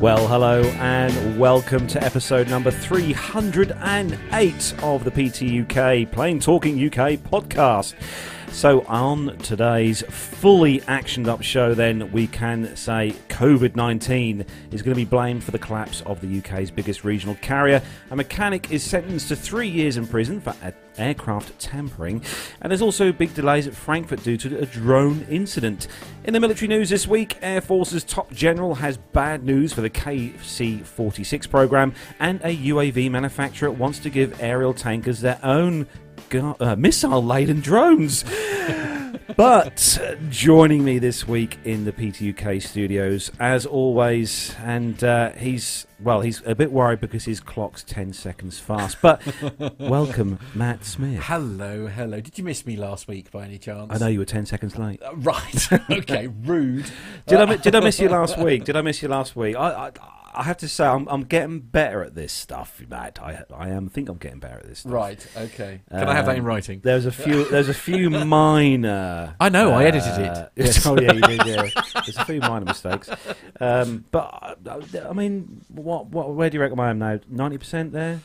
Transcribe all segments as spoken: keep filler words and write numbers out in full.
Well, hello and welcome to episode number three hundred eight of the P T U K, Plain Talking U K podcast. So on today's fully actioned up show then, we can say COVID nineteen is going to be blamed for the collapse of the U K's biggest regional carrier. A mechanic is sentenced to three years in prison for aircraft tampering. And there's also big delays at Frankfurt due to a drone incident. In the military news this week, Air Force's top general has bad news for the K C forty-six programme, and a U A V manufacturer wants to give aerial tankers their own Uh, missile-laden drones. But joining me this week in the P T U K studios, as always, and uh, he's, well, he's a bit worried because his clock's ten seconds fast. But welcome, Matt Smith. Hello, hello. Did you miss me last week by any chance? I know you were ten seconds late. Uh, right. Okay, rude. Did I, did I miss you last week? Did I miss you last week? I... I I have to say, I'm, I'm getting better at this stuff, Matt. I I am think I'm getting better at this stuff. Right. Okay. Can um, I have that in writing? There's a few. There's a few minor. I know. Uh, I edited it. Yes. Oh yeah, you did. Yeah. There's a few minor mistakes. Um, but I mean, what what where do you reckon I am now? Ninety percent there.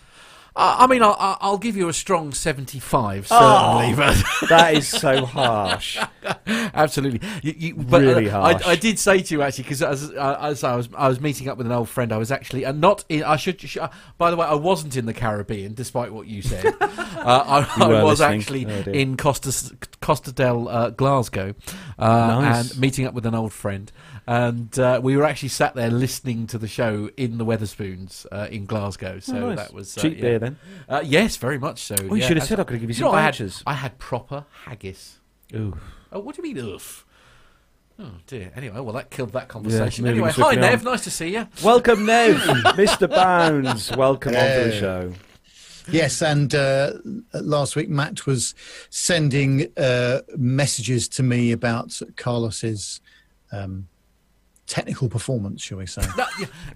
Uh, I mean, I'll, I'll give you a strong seventy-five, certainly. Oh, that is so harsh. Absolutely. You, you, but really uh, harsh. I, I did say to you, actually, because as, as I was I was meeting up with an old friend, I was actually, and not in, I should, sh by the way, I wasn't in the Caribbean, despite what you said. uh, I, you I was listening. actually oh, in Costa, Costa del uh, Glasgow, uh, nice. And meeting up with an old friend. And uh, we were actually sat there listening to the show in the Weatherspoons uh, in Glasgow. So oh, nice. that was uh, cheap yeah. beer then. Uh, yes, very much so. Oh, you yeah, should have said I could have given you some badges. I, I had proper haggis. Ooh. Oh, what do you mean? Oof. Oh dear. Anyway, well that killed that conversation. Yeah, anyway, hi Nev, nice to see you. Welcome Nev, Mister Bounds. Welcome hey. onto the show. Yes, and uh, last week Matt was sending uh, messages to me about Carlos's. Um, Technical performance, shall we say?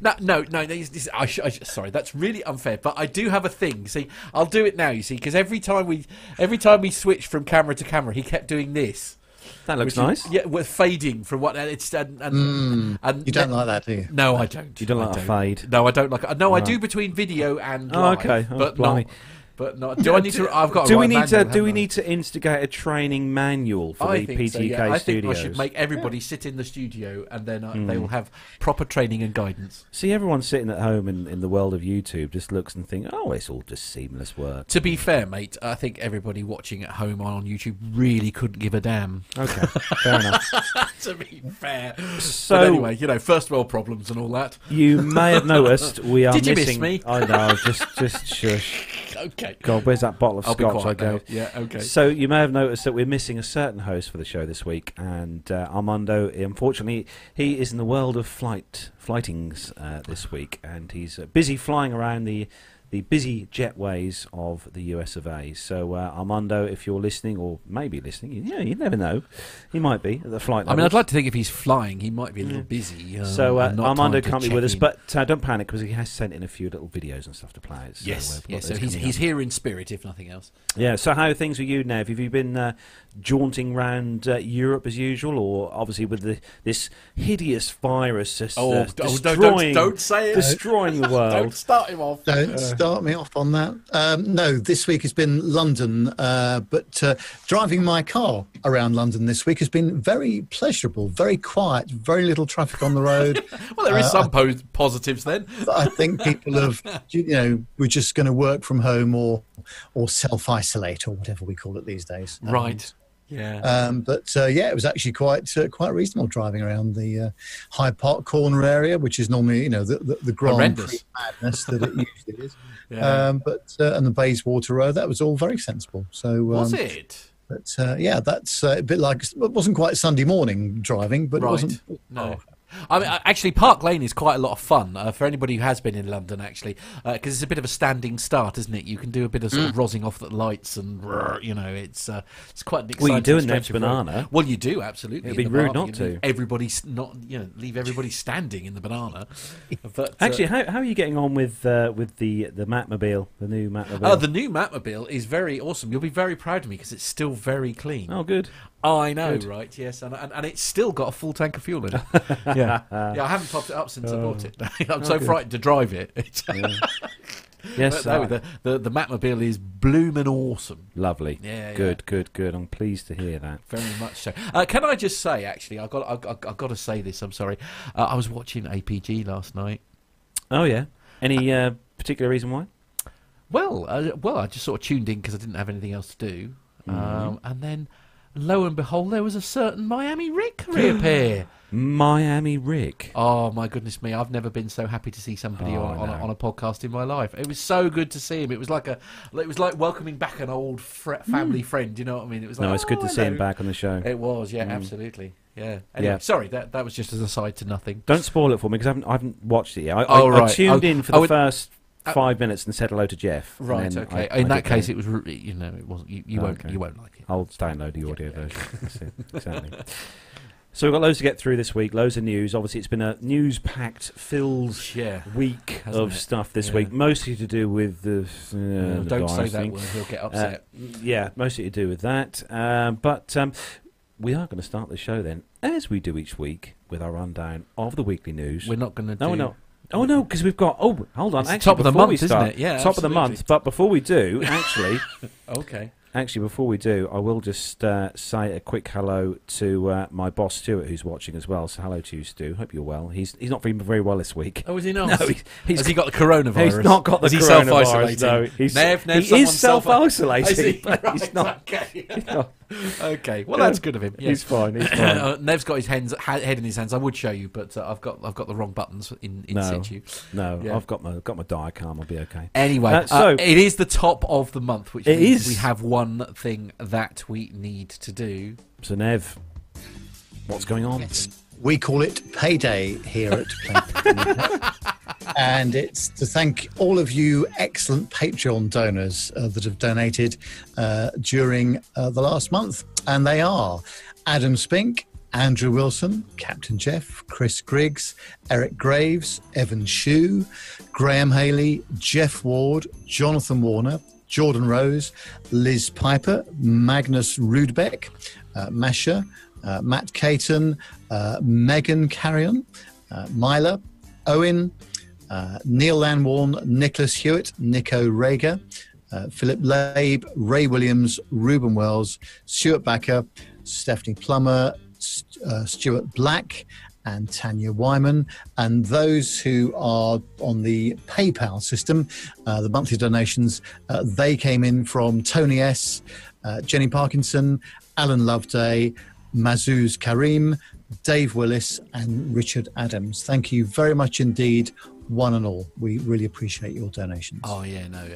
No, no, no. This, this, I sh I sh sorry, that's really unfair. But I do have a thing. See, I'll do it now. You see, because every time we, every time we switched from camera to camera, he kept doing this. That looks nice. Is, yeah, we're fading from what it's and, and, mm, and you don't like that, do you? No, I don't. You don't like don't. a fade? No, I don't like it. No, right. I do between video and live, oh, okay, oh, but blimey. not. But not, do I need to? I've got. Do we need to? Do we need to instigate a training manual for the P T U K studios? I think I should make everybody sit in the studio, and then uh, they will have proper training and guidance. See, everyone sitting at home in in the world of YouTube just looks and thinks, "Oh, it's all just seamless work." To be fair, mate, I think everybody watching at home on YouTube really couldn't give a damn. Okay, fair enough. To be fair. So but anyway, you know, first world problems and all that. You may have noticed we are missing. Did you miss me? I know. Just, just shush. Okay. God, where's that bottle of scotch I go? Yeah, okay. So you may have noticed that we're missing a certain host for the show this week, and uh, Armando, unfortunately, he is in the world of flight flightings uh, this week, and he's uh, busy flying around the the busy jetways of the U S of A. So uh, Armando, if you're listening, or maybe listening, you, yeah, you never know, he might be at the flight level. I mean, I'd like to think if he's flying, he might be a little yeah. busy. Um, so uh, Armando can't be with in. us, but uh, don't panic because he has sent in a few little videos and stuff to play. So yes, yes. So he's he's up. here in spirit, if nothing else. Yeah. So how are things with you, Nev? Have you been uh, jaunting round uh, Europe as usual, or obviously with the, this hideous virus just, oh, uh, oh, destroying, no, don't, don't say it. destroying the world? Don't start him off. Don't. Uh, Start me off on that. Um, no, this week has been London, uh, but uh, driving my car around London this week has been very pleasurable, very quiet, very little traffic on the road. Well, there uh, is some po positives then. I think people have, you know, we're just going to work from home or or self-isolate or whatever we call it these days. Um, right. Yeah. Um, but uh, yeah, it was actually quite uh, quite reasonable driving around the uh, Hyde Park corner area, which is normally you know the the, the Grand Prix madness that it usually is. Yeah. Um, but uh, and the Bayswater Road, that was all very sensible. So um, was it? But uh, yeah, that's uh, a bit like it wasn't quite Sunday morning driving, but right. it wasn't. No. Oh. I mean, actually, Park Lane is quite a lot of fun uh, for anybody who has been in London, actually, because uh, it's a bit of a standing start, isn't it? You can do a bit of sort of rozzing off the lights and, you know, it's uh, it's quite an exciting... Well, you do in Ned's Banana. Well, you do, absolutely. It would be rude not to. Everybody's not, you know, leave everybody standing in the banana. But, actually, uh, how, how are you getting on with uh, with the, the Matmobile, the new Matmobile? Oh, the new Matmobile is very awesome. You'll be very proud of me because it's still very clean. Oh, good. Oh, I know, Good. right? Yes, and, and and it's still got a full tank of fuel in it. yeah, uh, yeah. I haven't topped it up since uh, I bought it. I'm oh so good. frightened to drive it. yeah. Yes, but, uh, no, the the the Matmobile is bloomin' awesome. Lovely. Yeah, good, yeah. good, good. I'm pleased to hear that. Very much so. Uh, can I just say, actually, I've got I I've, I've got to say this. I'm sorry. Uh, I was watching A P G last night. Oh yeah. Any uh, particular reason why? Well, uh, well, I just sort of tuned in because I didn't have anything else to do, mm. um, and then. Lo and behold, there was a certain Miami Rick reappear. Miami Rick. Oh, my goodness me. I've never been so happy to see somebody oh, on, no. on, a, on a podcast in my life. It was so good to see him. It was like a, it was like welcoming back an old fr family mm. friend. You know what I mean? It was like, no, it's oh, good to hello. see him back on the show. It was, yeah, mm. absolutely. Yeah. Anyway, yeah. Sorry, that that was just as a side to nothing. Don't spoil it for me because I haven't, I haven't watched it yet. I, oh, I, right. I tuned oh, in for the oh, first... Five minutes and said hello to Jeff. Right. Okay. I, in I that case, it was you know it wasn't you, you oh, won't okay. you won't like it. I'll download the audio yeah, yeah. version. That's it. Exactly. So we've got loads to get through this week. Loads of news. Obviously, it's been a news-packed, filled yeah. week Hasn't of it? stuff this yeah. week. Mostly to do with the. Uh, no, the don't say that word. He'll get upset. Uh, yeah, mostly to do with that. Uh, but um, we are going to start the show then, as we do each week, with our rundown of the weekly news. We're not going to. No, do we're not. Oh no, because we've got oh hold on it's actually top of the month start, isn't it yeah top absolutely. of the month but before we do actually okay actually before we do I will just uh, say a quick hello to uh, my boss Stuart, who's watching as well. So hello to you, Stu, hope you're well. He's he's not feeling very well this week. Oh, is he not? No, he's, he's has he got the coronavirus? He's not got the is coronavirus though. He is self-isolating. He's not okay. He's not. Okay, well that's good of him. Yeah. He's fine. He's fine. uh, Nev's got his hands, ha head in his hands. I would show you, but uh, I've got I've got the wrong buttons in, in no, situ. No, yeah. I've got my got my Diacalm. I'll be okay. Anyway, uh, so uh, it is the top of the month, which it means is. we have one thing that we need to do. So Nev, what's going on? We call it Payday here at Playful. And it's to thank all of you excellent Patreon donors uh, that have donated uh, during uh, the last month. And they are Adam Spink, Andrew Wilson, Captain Jeff, Chris Griggs, Eric Graves, Evan Shue, Graham Haley, Jeff Ward, Jonathan Warner, Jordan Rose, Liz Piper, Magnus Rudbeck, uh, Masha, Uh, Matt Caton, uh, Megan Carrion, uh, Myla, Owen, uh, Neil Lanwarn, Nicholas Hewitt, Nico Rager, uh, Philip Labe, Ray Williams, Ruben Wells, Stuart Backer, Stephanie Plummer, St uh, Stuart Black, and Tanya Wyman. And those who are on the PayPal system, uh, the monthly donations, uh, they came in from Tony S, uh, Jenny Parkinson, Alan Loveday, Mazuz Karim, Dave Willis and Richard Adams. Thank you very much indeed, one and all. We really appreciate your donations. Oh yeah, no, it,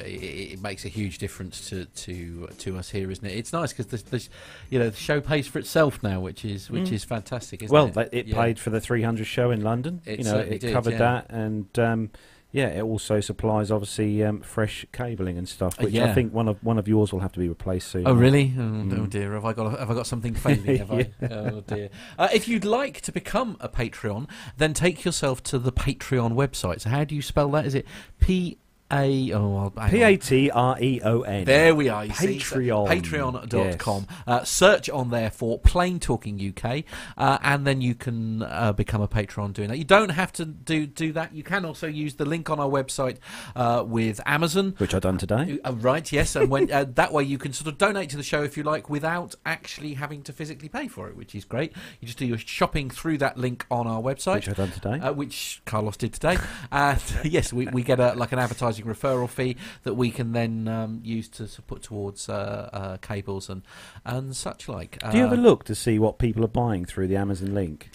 it makes a huge difference to to to us here, isn't it? It's nice because this, this, you know, the show pays for itself now, which is which mm. is fantastic. Isn't well, it, it yeah. paid for the three hundred show in London. It you know, it did, covered yeah. that, and um, yeah, it also supplies obviously um, fresh cabling and stuff, which yeah. I think one of one of yours will have to be replaced soon. Oh really? Oh, mm. oh dear, have I got have I got something failing? Have yeah. I? Oh dear. Uh, if you'd like to become a Patreon, then take yourself to the Patreon website. So how do you spell that? Is it P? A oh, P A T R E O N. There we are. You Patreon. See, Patreon dot com. Yes. Uh, search on there for Plain Talking U K, uh, and then you can uh, become a Patreon doing that. You don't have to do do that. You can also use the link on our website uh, with Amazon, which I've done today. Uh, right. Yes, and when uh, that way you can sort of donate to the show if you like without actually having to physically pay for it, which is great. You just do your shopping through that link on our website, which I've done today, uh, which Carlos did today. Uh, yes, we we get a like an advertising referral fee that we can then um, use to, to put towards uh, uh, cables and and such like. Uh, Do you ever look to see what people are buying through the Amazon link?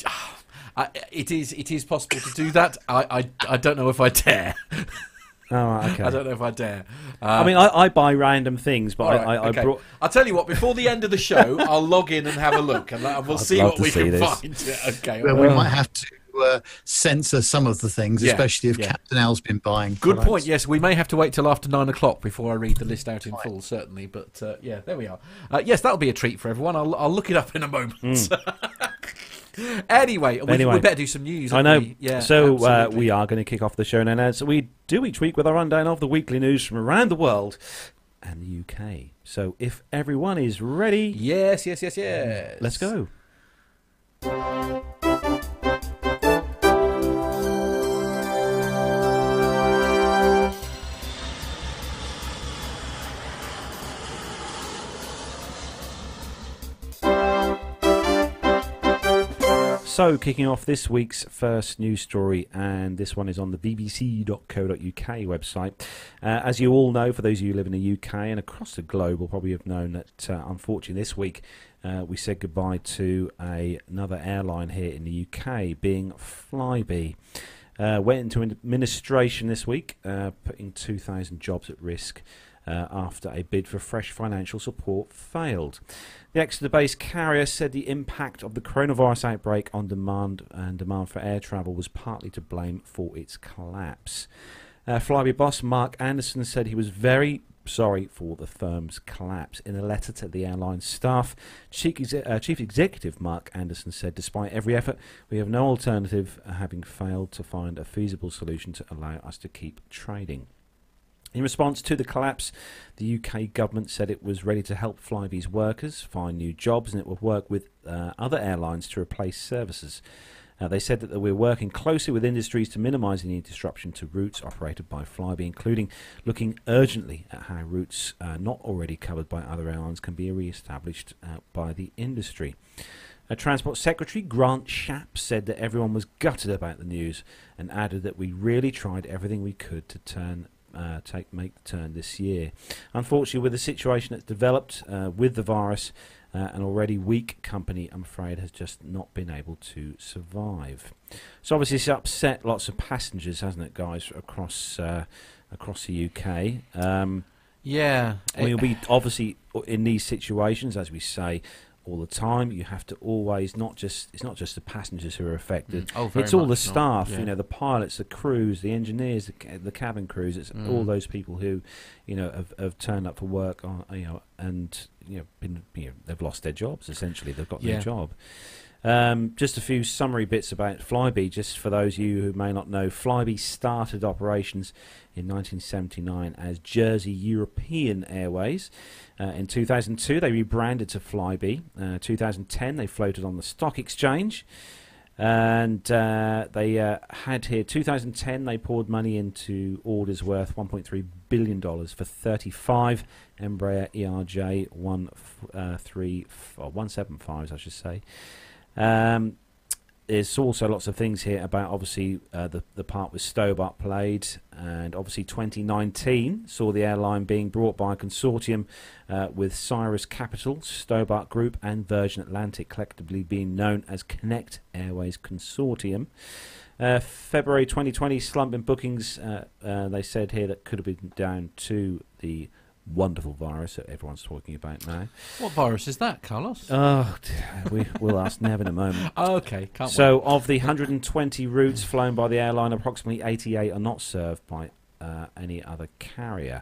I, it is it is possible to do that. I, I I don't know if I dare. Oh, okay. I don't know if I dare. Uh, I mean, I, I buy random things, but right, I, I, okay. I brought. I'll tell you what. Before the end of the show, I'll log in and have a look, and we'll I'd see what we see can this. find. Yeah, okay. Well, well, we might have to. Uh, censor some of the things, yeah, especially if yeah. Captain Al's been buying. Good products. point. Yes, we may have to wait till after nine o'clock before I read the list out in right. full, certainly. But uh, yeah, there we are. Uh, yes, that'll be a treat for everyone. I'll, I'll look it up in a moment. Mm. anyway, we, anyway, we better do some news. I know. We? Yeah. So uh, we are going to kick off the show now, as we do each week with our rundown of the weekly news from around the world. and the U K. So if everyone is ready... Yes, yes, yes, yes. Let's go. So, kicking off this week's first news story, and this one is on the B B C dot co dot U K website. Uh, as you all know, for those of you who live in the U K and across the globe, will probably have known that, uh, unfortunately, this week uh, we said goodbye to a, another airline here in the U K, being Flybe. Uh, went into administration this week, uh, putting two thousand jobs at risk. Uh, after a bid for fresh financial support failed. The Exeter-based carrier said the impact of the coronavirus outbreak on demand and demand for air travel was partly to blame for its collapse. Uh, Flybe boss Mark Anderson said he was very sorry for the firm's collapse. In a letter to the airline's staff, Chief, Exe- uh, Chief Executive Mark Anderson said, despite every effort, we have no alternative, having failed to find a feasible solution to allow us to keep trading. In response to the collapse, the U K government said it was ready to help Flybe's workers find new jobs and it would work with uh, other airlines to replace services. Uh, they said that we're working closely with industries to minimise any disruption to routes operated by Flybe, including looking urgently at how routes uh, not already covered by other airlines can be re-established uh, by the industry. A Transport Secretary, Grant Shapps, said that everyone was gutted about the news and added that we really tried everything we could to turn Uh, take make the turn this year. Unfortunately, with the situation that's developed uh, with the virus, uh, an already weak company, I'm afraid, has just not been able to survive. So obviously, it's upset lots of passengers, hasn't it, guys, across uh, across the U K. Um, yeah, we'll be obviously in these situations, as we say all the time. You have to always not just it's not just the passengers who are affected. Mm. Oh, very it's all the staff, not, yeah. you know, the pilots, the crews, the engineers, the, the cabin crews. It's mm. all those people who, you know, have, have turned up for work, on, you know, and you know, been, you know, they've lost their jobs. Essentially, they've got yeah. their job. Um, just a few summary bits about Flybe, just for those of you who may not know. Flybe started operations in nineteen seventy-nine as Jersey European Airways. Uh, in two thousand two, they rebranded to Flybe. Uh, two thousand ten, they floated on the stock exchange. And uh, they uh, had here, two thousand ten, they poured money into orders worth one point three billion dollars for thirty-five Embraer E R J one seventy-fives, I should say. Um, there's also lots of things here about obviously uh, the, the part with Stobart played, and obviously twenty nineteen saw the airline being brought by a consortium uh, with Cyrus Capital, Stobart Group and Virgin Atlantic, collectively being known as Connect Airways Consortium. Uh, February twenty twenty slump in bookings, uh, uh, they said here that could have been down to the wonderful virus that everyone's talking about now. What virus is that, Carlos? Oh, we, we'll ask Nev in a moment. Oh, okay, can't So, wait. Of the one hundred twenty routes flown by the airline, approximately eighty-eight are not served by uh, any other carrier.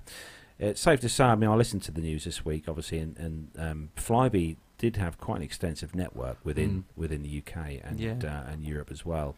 It's safe to say, I mean, I listened to the news this week, obviously, and, and um, Flybe did have quite an extensive network within mm. within the U K and yeah. uh, and Europe as well.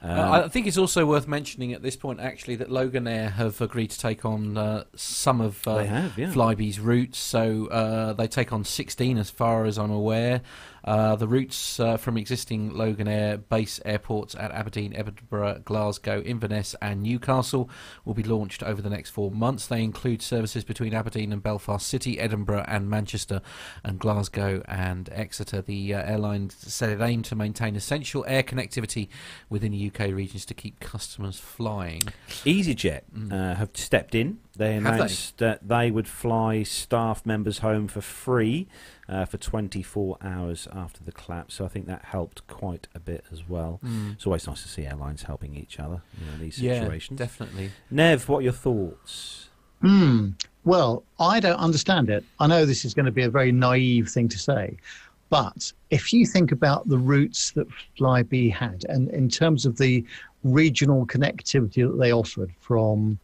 Um, uh, I think it's also worth mentioning at this point, actually, that Loganair have agreed to take on uh, some of uh, yeah. Flybe's routes. So uh, they take on sixteen, as far as I'm aware. Uh, the routes uh, from existing Loganair base airports at Aberdeen, Edinburgh, Glasgow, Inverness and Newcastle will be launched over the next four months. They include services between Aberdeen and Belfast City, Edinburgh and Manchester, and Glasgow and Exeter. The uh, airline said it aimed to maintain essential air connectivity within the U K regions to keep customers flying. EasyJet mm. uh, have stepped in. They announced they? that they would fly staff members home for free uh, for twenty-four hours after the collapse. So I think that helped quite a bit as well. Mm. It's always nice to see airlines helping each other in you know, these situations. Yeah, definitely. Nev, what are your thoughts? Mm. Well, I don't understand it. I know this is going to be a very naive thing to say, but if you think about the routes that Flybe had, and in terms of the regional connectivity that they offered from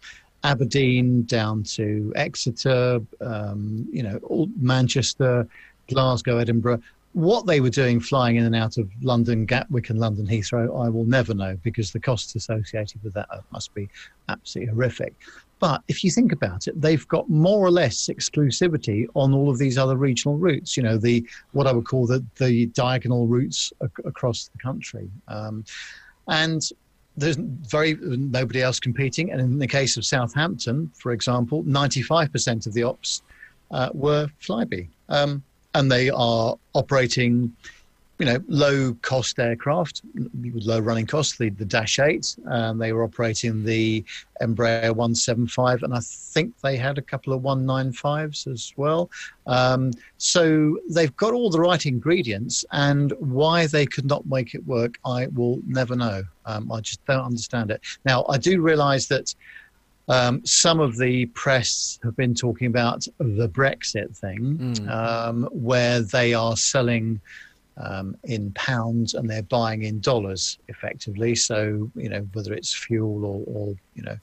Aberdeen down to Exeter, um, you know, all Manchester, Glasgow, Edinburgh. What they were doing flying in and out of London Gatwick and London Heathrow, I will never know, because the costs associated with that must be absolutely horrific. But if you think about it, they've got more or less exclusivity on all of these other regional routes, you know, the what I would call the, the diagonal routes ac across the country. Um, and there's very nobody else competing. And in the case of Southampton, for example, ninety-five percent of the ops uh, were Flybe. Um, And they are operating, you know, low-cost aircraft with low running costs, the, the Dash eight. Um, they were operating the Embraer one seventy-five, and I think they had a couple of one ninety-fives as well. Um, so they've got all the right ingredients, and why they could not make it work, I will never know. Um, I just don't understand it. Now, I do realise that Um, some of the press have been talking about the Brexit thing, mm. um, where they are selling um, in pounds and they're buying in dollars effectively. So, you know, whether it's fuel or, or you know,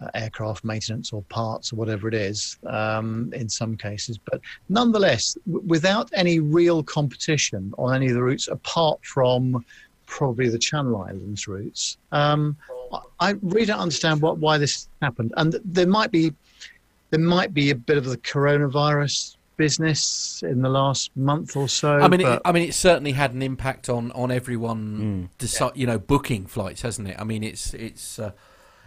uh, aircraft maintenance or parts or whatever it is um, in some cases. But nonetheless, w without any real competition on any of the routes, apart from probably the Channel Islands routes, um, I really don't understand what why this happened. And there might be there might be a bit of the coronavirus business in the last month or so. I mean, but... it, I mean, it certainly had an impact on on everyone, mm. decide, yeah. you know, booking flights, hasn't it? I mean, it's it's uh,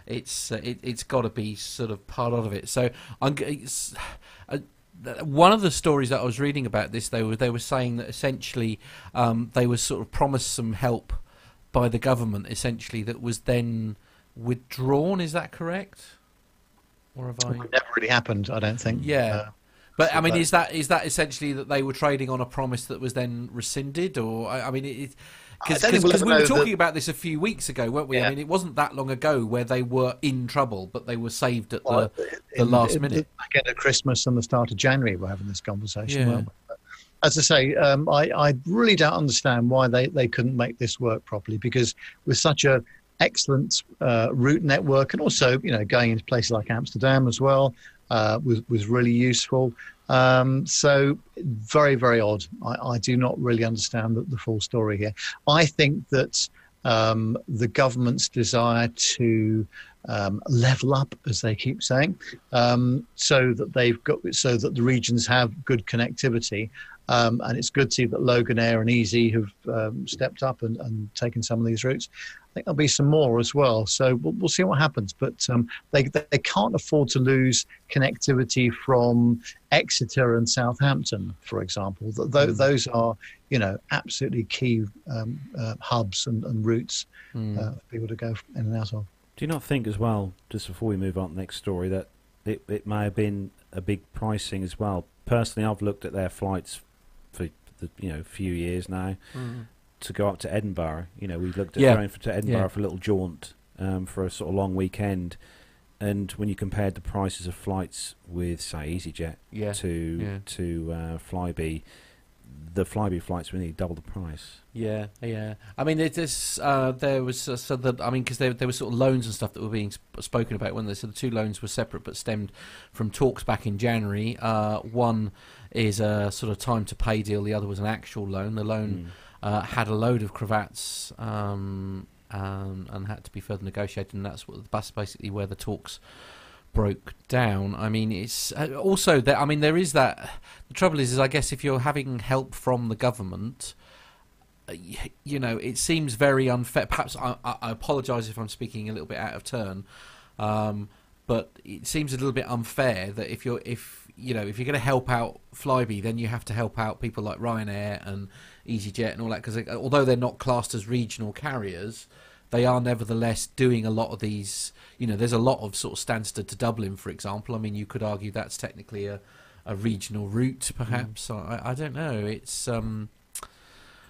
it's uh, it, it's got to be sort of part of it. So I'm. It's, uh, one of the stories that I was reading about this, they were they were saying that essentially um, they were sort of promised some help by the government, essentially, that was then withdrawn. Is that correct? Or have I? It never really happened, I don't think. Yeah, uh, but I mean, that. is that is that essentially that they were trading on a promise that was then rescinded, or I, I mean, it because we'll we were talking the... about this a few weeks ago, weren't we? Yeah. I mean, it wasn't that long ago where they were in trouble, but they were saved at well, the, in, the last in, minute. Back end of Christmas and the start of January, we're having this conversation, yeah. weren't we? As I say, um, I, I really don't understand why they, they couldn't make this work properly, because with such an excellent uh, route network, and also, you know, going into places like Amsterdam as well uh, was, was really useful. Um, so very, very odd. I, I do not really understand the, the full story here. I think that um, the government's desire to um, level up, as they keep saying, um, so that they've got, so that the regions have good connectivity. Um, and it's good to see that Loganair and Easy have um, stepped up and, and taken some of these routes. I think there'll be some more as well. So we'll, we'll see what happens. But um, they, they can't afford to lose connectivity from Exeter and Southampton, for example. Th th those are, you know, absolutely key um, uh, hubs and, and routes mm. uh, for people to go in and out of. Do you not think as well, just before we move on to the next story, that it, it may have been a big pricing as well? Personally, I've looked at their flights for the, you know, few years now mm. to go up to Edinburgh. You know, we've looked at yeah. going for, to Edinburgh yeah. for a little jaunt um, for a sort of long weekend. And when you compared the prices of flights with, say, EasyJet yeah. to yeah. to uh, Flybe, the Flybe flights were nearly double the price. Yeah, yeah. I mean, it is, uh, there was uh, so that I mean, because there, there were sort of loans and stuff that were being sp spoken about. When they said so the two loans were separate but stemmed from talks back in January. Uh, one is a sort of time to pay deal. The other was an actual loan. The loan mm. uh, had a load of cravats um, um, and had to be further negotiated. And that's what that's basically where the talks broke down. I mean, it's also that. I mean, there is that. The trouble is, is I guess if you're having help from the government, you know, it seems very unfair. Perhaps I, I apologise if I'm speaking a little bit out of turn, um, but it seems a little bit unfair that if you're if you know if you're going to help out Flybe, then you have to help out people like Ryanair and EasyJet and all that. Because although they're not classed as regional carriers, they are nevertheless doing a lot of these, you know, there's a lot of sort of Stansted to Dublin, for example. I mean, you could argue that's technically a, a regional route, perhaps. Mm. I, I don't know. It's um,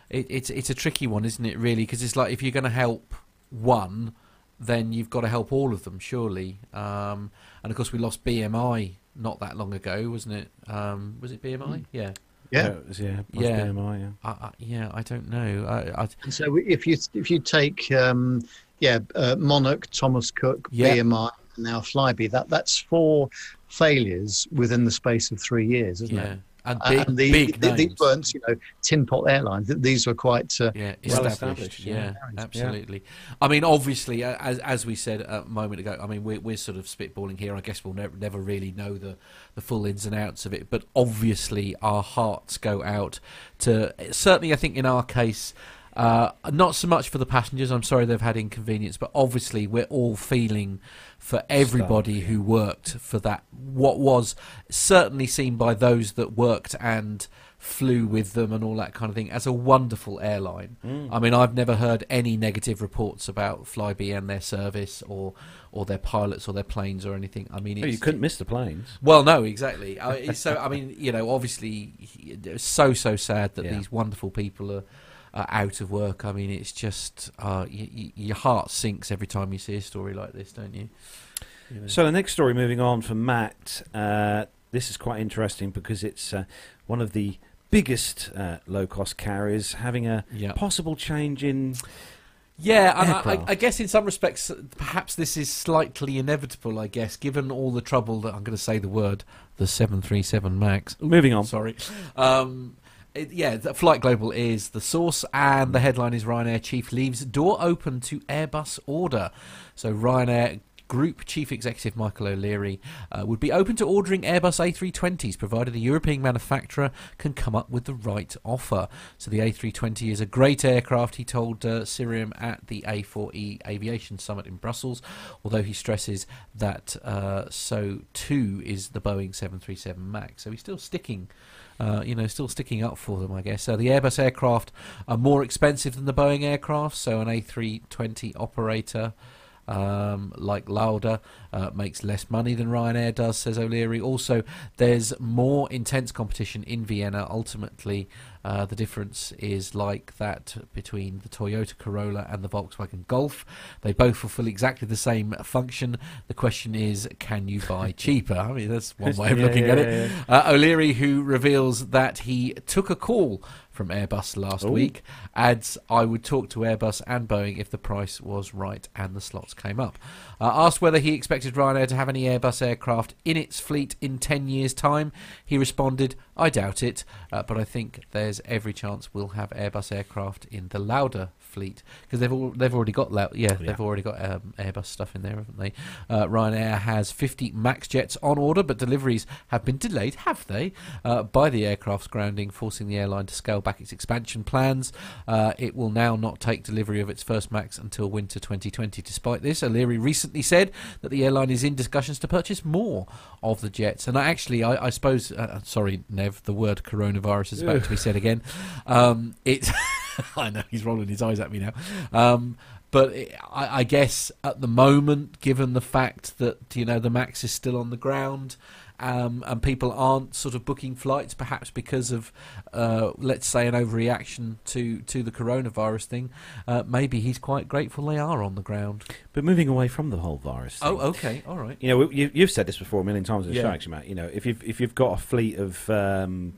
it, it's it's a tricky one, isn't it, really? Because it's like if you're going to help one, then you've got to help all of them, surely. Um, and, of course, we lost B M I not that long ago, wasn't it? Um, was it B M I? Mm. Yeah. Yeah, yeah, yeah. B M I, yeah. I, I, yeah, I don't know. I, I... And so if you if you take um, yeah, uh, Monarch, Thomas Cook, yeah. B M I, and now Flybe, that that's four failures within the space of three years, isn't yeah. it? And, big, and the, big the, these weren't, you know, tin pot airlines. These were quite uh, yeah, well established. established. Yeah, yeah, absolutely. Yeah. I mean, obviously, as as we said a moment ago, I mean, we're we're sort of spitballing here. I guess we'll ne- never really know the the full ins and outs of it. But obviously, our hearts go out to certainly. I think in our case. Uh, not so much for the passengers. I'm sorry they've had inconvenience, but obviously we're all feeling for everybody who worked for that. What was certainly seen by those that worked and flew with them and all that kind of thing as a wonderful airline. Mm. I mean, I've never heard any negative reports about Flybe and their service or or their pilots or their planes or anything. I mean, it's, oh, you couldn't miss the planes. Well, no, exactly. I, so I mean, you know, obviously, it's so so sad that yeah. these wonderful people are. Uh, out of work. I mean, it's just uh, y- y- your heart sinks every time you see a story like this, don't you? you know. So the next story, moving on from Matt, uh, this is quite interesting because it's uh, one of the biggest uh, low-cost carriers having a yep. possible change in... Yeah, I, I, I guess in some respects, perhaps this is slightly inevitable, I guess, given all the trouble that, I'm going to say the word, the seven thirty-seven MAX. Moving on. Sorry. Um... Yeah, Flight Global is the source, and the headline is Ryanair chief leaves door open to Airbus order. So Ryanair Group Chief Executive Michael O'Leary uh, would be open to ordering Airbus A three twenties, provided the European manufacturer can come up with the right offer. So the A three twenty is a great aircraft, he told uh, Cirium at the A four E Aviation Summit in Brussels, although he stresses that uh, so too is the Boeing seven thirty-seven MAX. So he's still sticking... Uh, you know, still sticking up for them, I guess. Uh, the Airbus aircraft are more expensive than the Boeing aircraft, so an A three twenty operator um, like Lauda uh, makes less money than Ryanair does, says O'Leary. Also, there's more intense competition in Vienna. Ultimately, uh, the difference is like that between the Toyota Corolla and the Volkswagen Golf. They both fulfill exactly the same function. The question is, can you buy cheaper? I mean, that's one way of yeah, looking yeah, at it. Yeah. Uh, O'Leary, who reveals that he took a call from Airbus last Ooh. week, adds, I would talk to Airbus and Boeing if the price was right and the slots came up. Uh, asked whether he expected Ryanair to have any Airbus aircraft in its fleet in ten years' time, he responded, I doubt it, uh, but I think there's every chance we'll have Airbus aircraft in the Lauda fleet because they've all, they've already got Lauda, yeah, yeah, they've already got um, Airbus stuff in there, haven't they? Uh, Ryanair has fifty MAX jets on order, but deliveries have been delayed, have they? Uh, by the aircraft's grounding, forcing the airline to scale back its expansion plans. Uh, it will now not take delivery of its first MAX until winter twenty twenty. Despite this, O'Leary recently said that the airline is in discussions to purchase more of the jets. And I actually, I, I suppose, uh, sorry, Nev, the word coronavirus is about to be said again. Um, it, I know he's rolling his eyes at me now. Um, But it, I, I guess at the moment, given the fact that, you know, the MAX is still on the ground um, and people aren't sort of booking flights, perhaps because of, uh, let's say, an overreaction to, to the coronavirus thing, uh, maybe he's quite grateful they are on the ground. But moving away from the whole virus thing. Oh, okay. All right. You know, you, you've said this before a million times in the yeah. show, actually, Matt. You know, if you've, if you've got a fleet of... Um,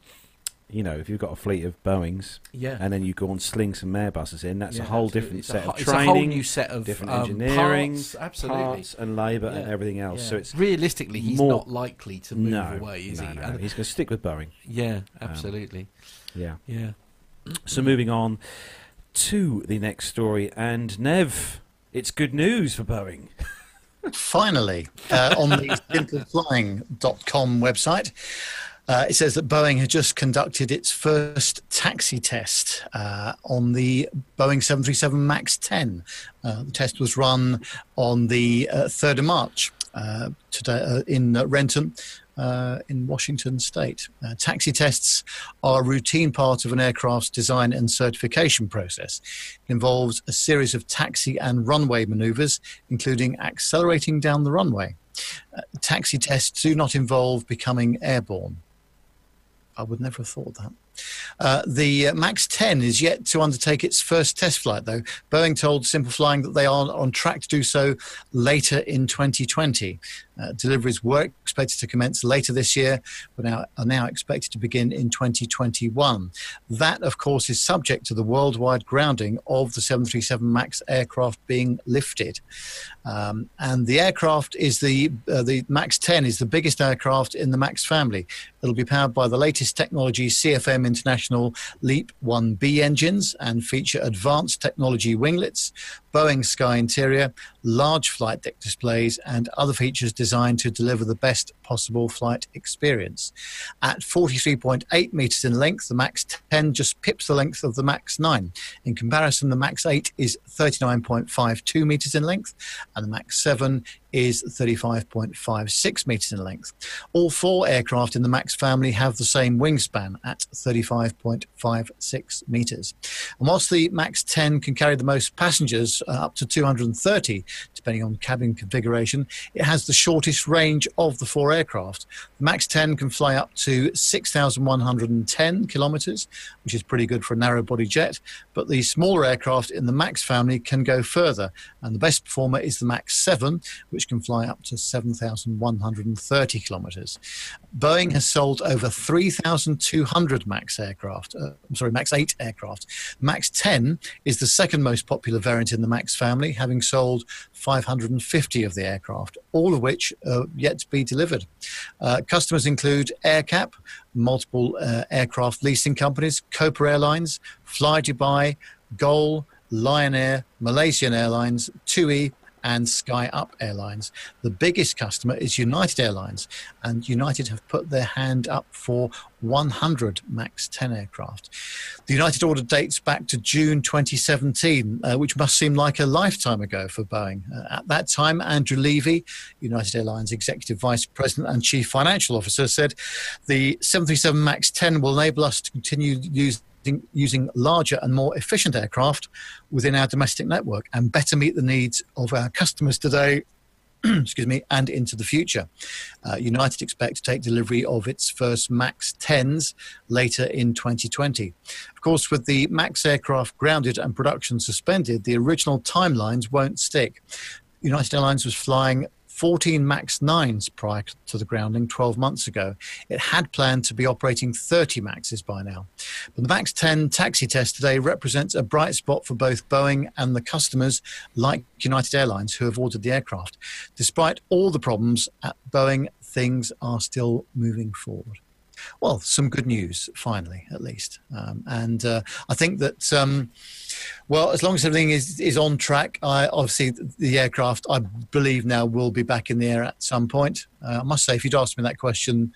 You know, if you've got a fleet of Boeings yeah. and then you go and sling some Airbuses in, that's yeah, a whole absolutely. different it's set ho- of training. It's a whole new set of different um, engineering, parts, absolutely. parts and labour yeah. and everything else. Yeah. So it's realistically, he's more... not likely to move no, away, is no, he? No, and... no. He's going to stick with Boeing. Yeah, absolutely. Um, yeah. yeah. So moving on to the next story. And Nev, it's good news for Boeing. Finally, uh, on the simple flying dot com website. Uh, it says that Boeing had just conducted its first taxi test uh, on the Boeing seven thirty-seven MAX ten. Uh, the test was run on the uh, third of March uh, today uh, in uh, Renton, uh, in Washington State. Uh, taxi tests are a routine part of an aircraft's design and certification process. It involves a series of taxi and runway maneuvers, including accelerating down the runway. Uh, taxi tests do not involve becoming airborne. I would never have thought that. Uh, the uh, MAX ten is yet to undertake its first test flight, though. Boeing told Simple Flying that they are on track to do so later in twenty twenty. Uh, deliveries were expected to commence later this year, but now, are now expected to begin in twenty twenty-one. That, of course, is subject to the worldwide grounding of the seven thirty-seven MAX aircraft being lifted. Um, and the aircraft is the, uh, the MAX ten is the biggest aircraft in the MAX family. It'll be powered by the latest technology C F M International LEAP one B engines and feature advanced technology winglets, Boeing Sky interior, large flight deck displays, and other features designed to deliver the best possible flight experience. At forty-three point eight metres in length, the MAX ten just pips the length of the MAX nine. In comparison, the MAX eight is thirty-nine point five two metres in length, and the MAX seven is thirty-five point five six metres in length. All four aircraft in the MAX family have the same wingspan at thirty-five point five six metres. And whilst the MAX ten can carry the most passengers, uh, up to two hundred thirty, depending on cabin configuration, it has the shortest range of the four aircraft. The MAX ten can fly up to six thousand one hundred ten kilometres, which is pretty good for a narrow-body jet, but the smaller aircraft in the MAX family can go further, and the best performer is the MAX seven, which can fly up to seven thousand one hundred thirty kilometres. Boeing has sold over three thousand two hundred MAX aircraft. Uh, I'm sorry, MAX eight aircraft. MAX ten is the second most popular variant in the MAX family, having sold five hundred fifty of the aircraft, all of which are yet to be delivered. Uh, customers include AerCap, multiple uh, aircraft leasing companies, Copa Airlines, Fly Dubai, Gol, Lion Air, Malaysian Airlines, TUI, and Sky Up Airlines. The biggest customer is United Airlines, and United have put their hand up for one hundred MAX ten aircraft. The United order dates back to June twenty seventeen, uh, which must seem like a lifetime ago for Boeing. Uh, at that time, Andrew Levy, United Airlines Executive Vice President and Chief Financial Officer, said the seven thirty-seven MAX ten will enable us to continue using using larger and more efficient aircraft within our domestic network and better meet the needs of our customers today excuse me, and into the future. Uh, United expects to take delivery of its first MAX tens later in twenty twenty. Of course, with the MAX aircraft grounded and production suspended, the original timelines won't stick. United Airlines was flying fourteen MAX nines prior to the grounding twelve months ago. It had planned to be operating thirty MAXes by now. But the MAX ten taxi test today represents a bright spot for both Boeing and the customers like United Airlines who have ordered the aircraft. Despite all the problems at Boeing, things are still moving forward. Well, some good news, finally, at least. Um, and uh, I think that, um, well, as long as everything is, is on track, I, obviously the aircraft, I believe now, will be back in the air at some point. Uh, I must say, if you'd asked me that question,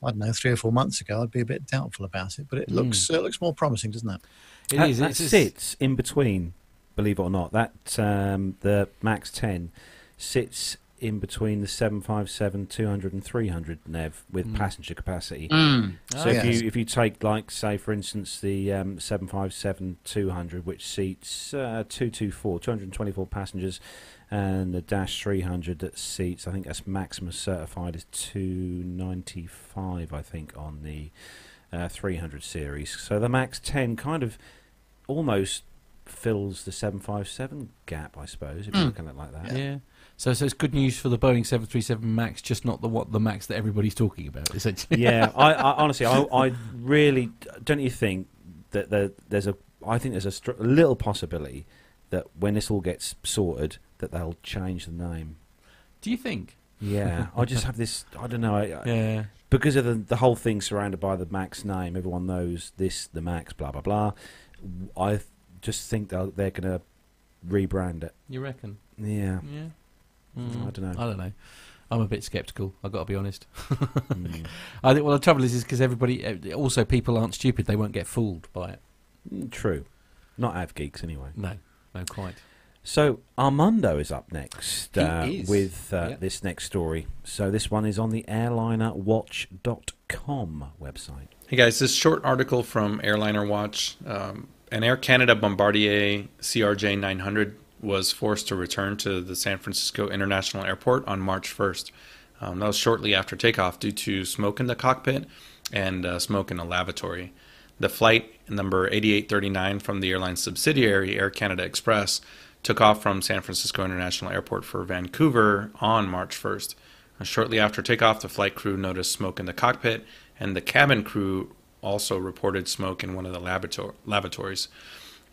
I don't know, three or four months ago, I'd be a bit doubtful about it. But it looks mm. it looks more promising, doesn't it? It that, is. That it's sits in between, believe it or not. That um, the MAX ten sits in between the seven fifty-seven, two hundred and three hundred, Nev, with mm. passenger capacity. Mm. So oh, if, yes. you, if you take, like, say, for instance, the um, seven fifty-seven, two hundred, which seats uh, two hundred twenty-four passengers, and the Dash three hundred that seats, I think that's maximum certified, is two ninety-five, I think, on the uh, three hundred series. So the MAX ten kind of almost fills the seven fifty-seven gap, I suppose, if mm. you look at it like that. Yeah. yeah. So, so it's good news for the Boeing seven thirty-seven MAX, just not the what the MAX that everybody's talking about, essentially. Yeah, I, I honestly, I, I really don't. You think that there, there's a? I think there's a str little possibility that when this all gets sorted, that they'll change the name. Do you think? Yeah, I just have this. I don't know. I, yeah. Because of the the whole thing surrounded by the MAX name, everyone knows this, the MAX, blah blah blah. I just think that they're going to rebrand it. You reckon? Yeah. Yeah. Mm, I don't know. I don't know. I'm a bit sceptical. I've got to be honest. mm. I think. Well, the trouble is, is because everybody, also people aren't stupid. They won't get fooled by it. True. Not av geeks anyway. No. No, quite. So Armando is up next uh, is. with uh, yep. this next story. So this one is on the airliner watch dot com website. Hey guys, this short article from Airliner Watch. Um, an Air Canada Bombardier C R J nine hundred. Was forced to return to the San Francisco International Airport on March first. Um, that was shortly after takeoff due to smoke in the cockpit and uh, smoke in a lavatory. The flight number eighty-eight thirty-nine from the airline's subsidiary Air Canada Express took off from San Francisco International Airport for Vancouver on March first. Shortly after takeoff, the flight crew noticed smoke in the cockpit, and the cabin crew also reported smoke in one of the laborator- laboratories.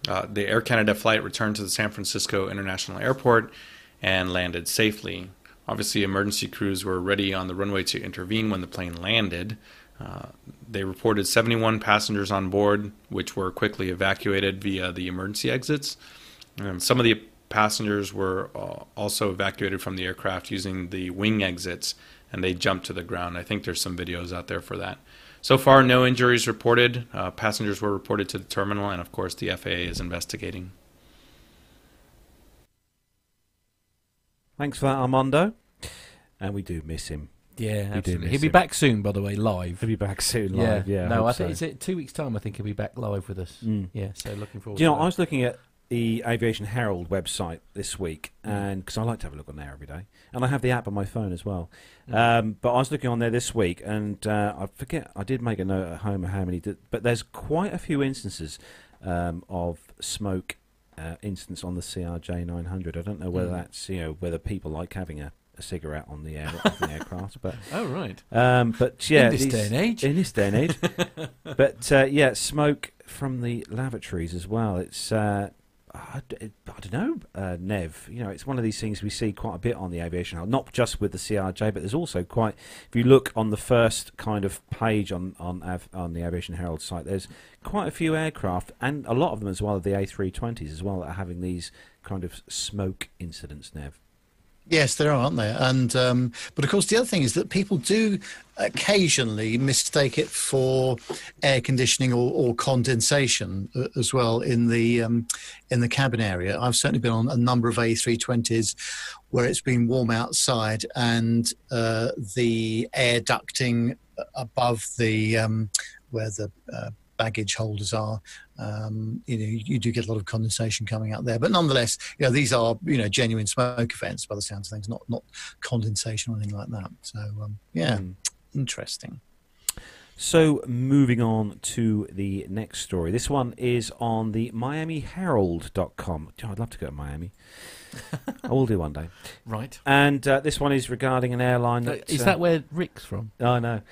Uh, the Air Canada flight returned to the San Francisco International Airport and landed safely. Obviously, emergency crews were ready on the runway to intervene when the plane landed. Uh, they reported seventy-one passengers on board, which were quickly evacuated via the emergency exits. Um, some of the passengers were uh, also evacuated from the aircraft using the wing exits, and they jumped to the ground. I think there's some videos out there for that. So far, no injuries reported. Uh, passengers were reported to the terminal, and of course, the F A A is investigating. Thanks for that, Armando. And we do miss him. Yeah, we absolutely. He'll be him. back soon, by the way, live. He'll be back soon, live. Yeah, yeah no, I, I think so. Is it two weeks' time? I think he'll be back live with us. Mm. Yeah, so looking forward. Do you to know, that. I was looking at the Aviation Herald website this week, and because I like to have a look on there every day, and I have the app on my phone as well. Mm. Um, but I was looking on there this week, and uh, I forget I did make a note at home of how many, did, but there's quite a few instances um, of smoke. Uh, instance on the C R J nine hundred. I don't know whether mm. that's, you know, whether people like having a, a cigarette on the, air, on the aircraft, but oh right, um, but yeah, in this these, day and age, in this day and age, but uh, yeah, smoke from the lavatories as well. It's uh, I, I don't know, uh, Nev. You know, it's one of these things we see quite a bit on the aviation, not just with the C R J, but there's also quite. If you look on the first kind of page on on av, on the Aviation Herald site, there's quite a few aircraft, and a lot of them as well, the A three twenties as well, that are having these kind of smoke incidents, Nev. Yes, there are, aren't there? And um, but of course, the other thing is that people do occasionally mistake it for air conditioning or, or condensation as well in the um, in the cabin area. I've certainly been on a number of A three twenties where it's been warm outside, and uh, the air ducting above the um, where the uh, baggage holders are, um, you know, you do get a lot of condensation coming out there. But nonetheless, you know, these are, you know, genuine smoke events by the sounds of things, not not condensation or anything like that. So, um, yeah, mm. interesting. So moving on to the next story. This one is on the Miami Herald dot com. Oh, I'd love to go to Miami. I will do one day. Right. And uh, this one is regarding an airline. That, uh, is that uh, where Rick's from? Oh, no.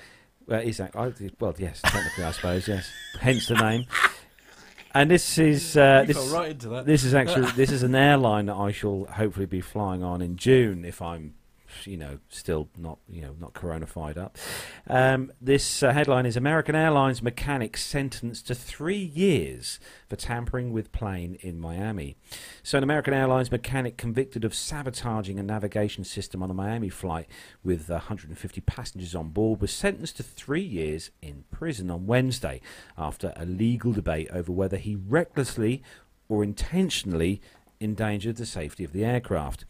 Well, is that, well, yes, technically, I suppose, yes. Hence the name. And this is uh, this, right into that. this is actually this is an airline that I shall hopefully be flying on in June if I'm, you know, still not, you know, not coronafied up. Um, this uh, headline is American Airlines mechanic sentenced to three years for tampering with plane in Miami. So an American Airlines mechanic convicted of sabotaging a navigation system on a Miami flight with one hundred fifty passengers on board was sentenced to three years in prison on Wednesday after a legal debate over whether he recklessly or intentionally endangered the safety of the aircraft.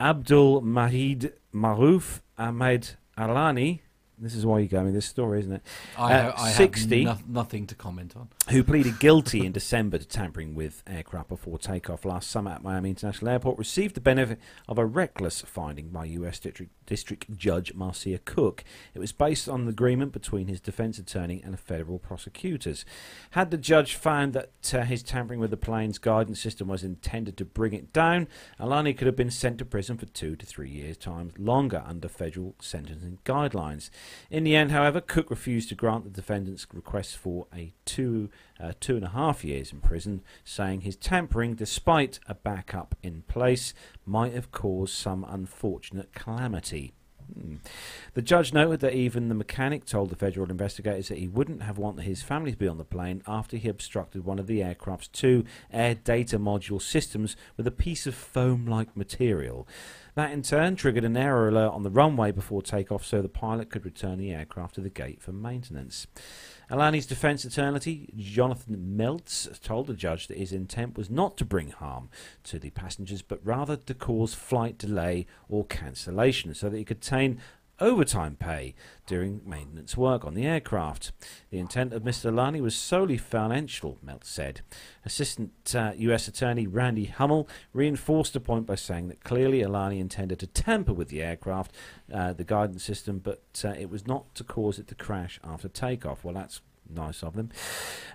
Abdul Mahid Marouf Ahmed Alani, this is why you go in this story, isn't it? I, uh, I sixty, have no- nothing to comment on. Who pleaded guilty in December to tampering with aircraft before takeoff last summer at Miami International Airport, received the benefit of a reckless finding by U S District, District Judge Marcia Cook. It was based on an agreement between his defense attorney and federal prosecutors. Had the judge found that uh, his tampering with the plane's guidance system was intended to bring it down, Alani could have been sent to prison for two to three years' time longer under federal sentencing guidelines. In the end, however, Cook refused to grant the defendant's request for a two, uh, two and a half years in prison, saying his tampering, despite a backup in place, might have caused some unfortunate calamity. Hmm. The judge noted that even the mechanic told the federal investigators that he wouldn't have wanted his family to be on the plane after he obstructed one of the aircraft's two air data module systems with a piece of foam-like material. That in turn triggered an error alert on the runway before takeoff so the pilot could return the aircraft to the gate for maintenance. Alani's defense attorney, Jonathan Meltz, told the judge that his intent was not to bring harm to the passengers but rather to cause flight delay or cancellation so that he could obtain overtime pay during maintenance work on the aircraft. The intent of Mister Alani was solely financial, Meltz said. Assistant uh, U S Attorney Randy Hummel reinforced the point by saying that clearly Alani intended to tamper with the aircraft, uh, the guidance system, but uh, it was not to cause it to crash after takeoff. Well, that's nice of them.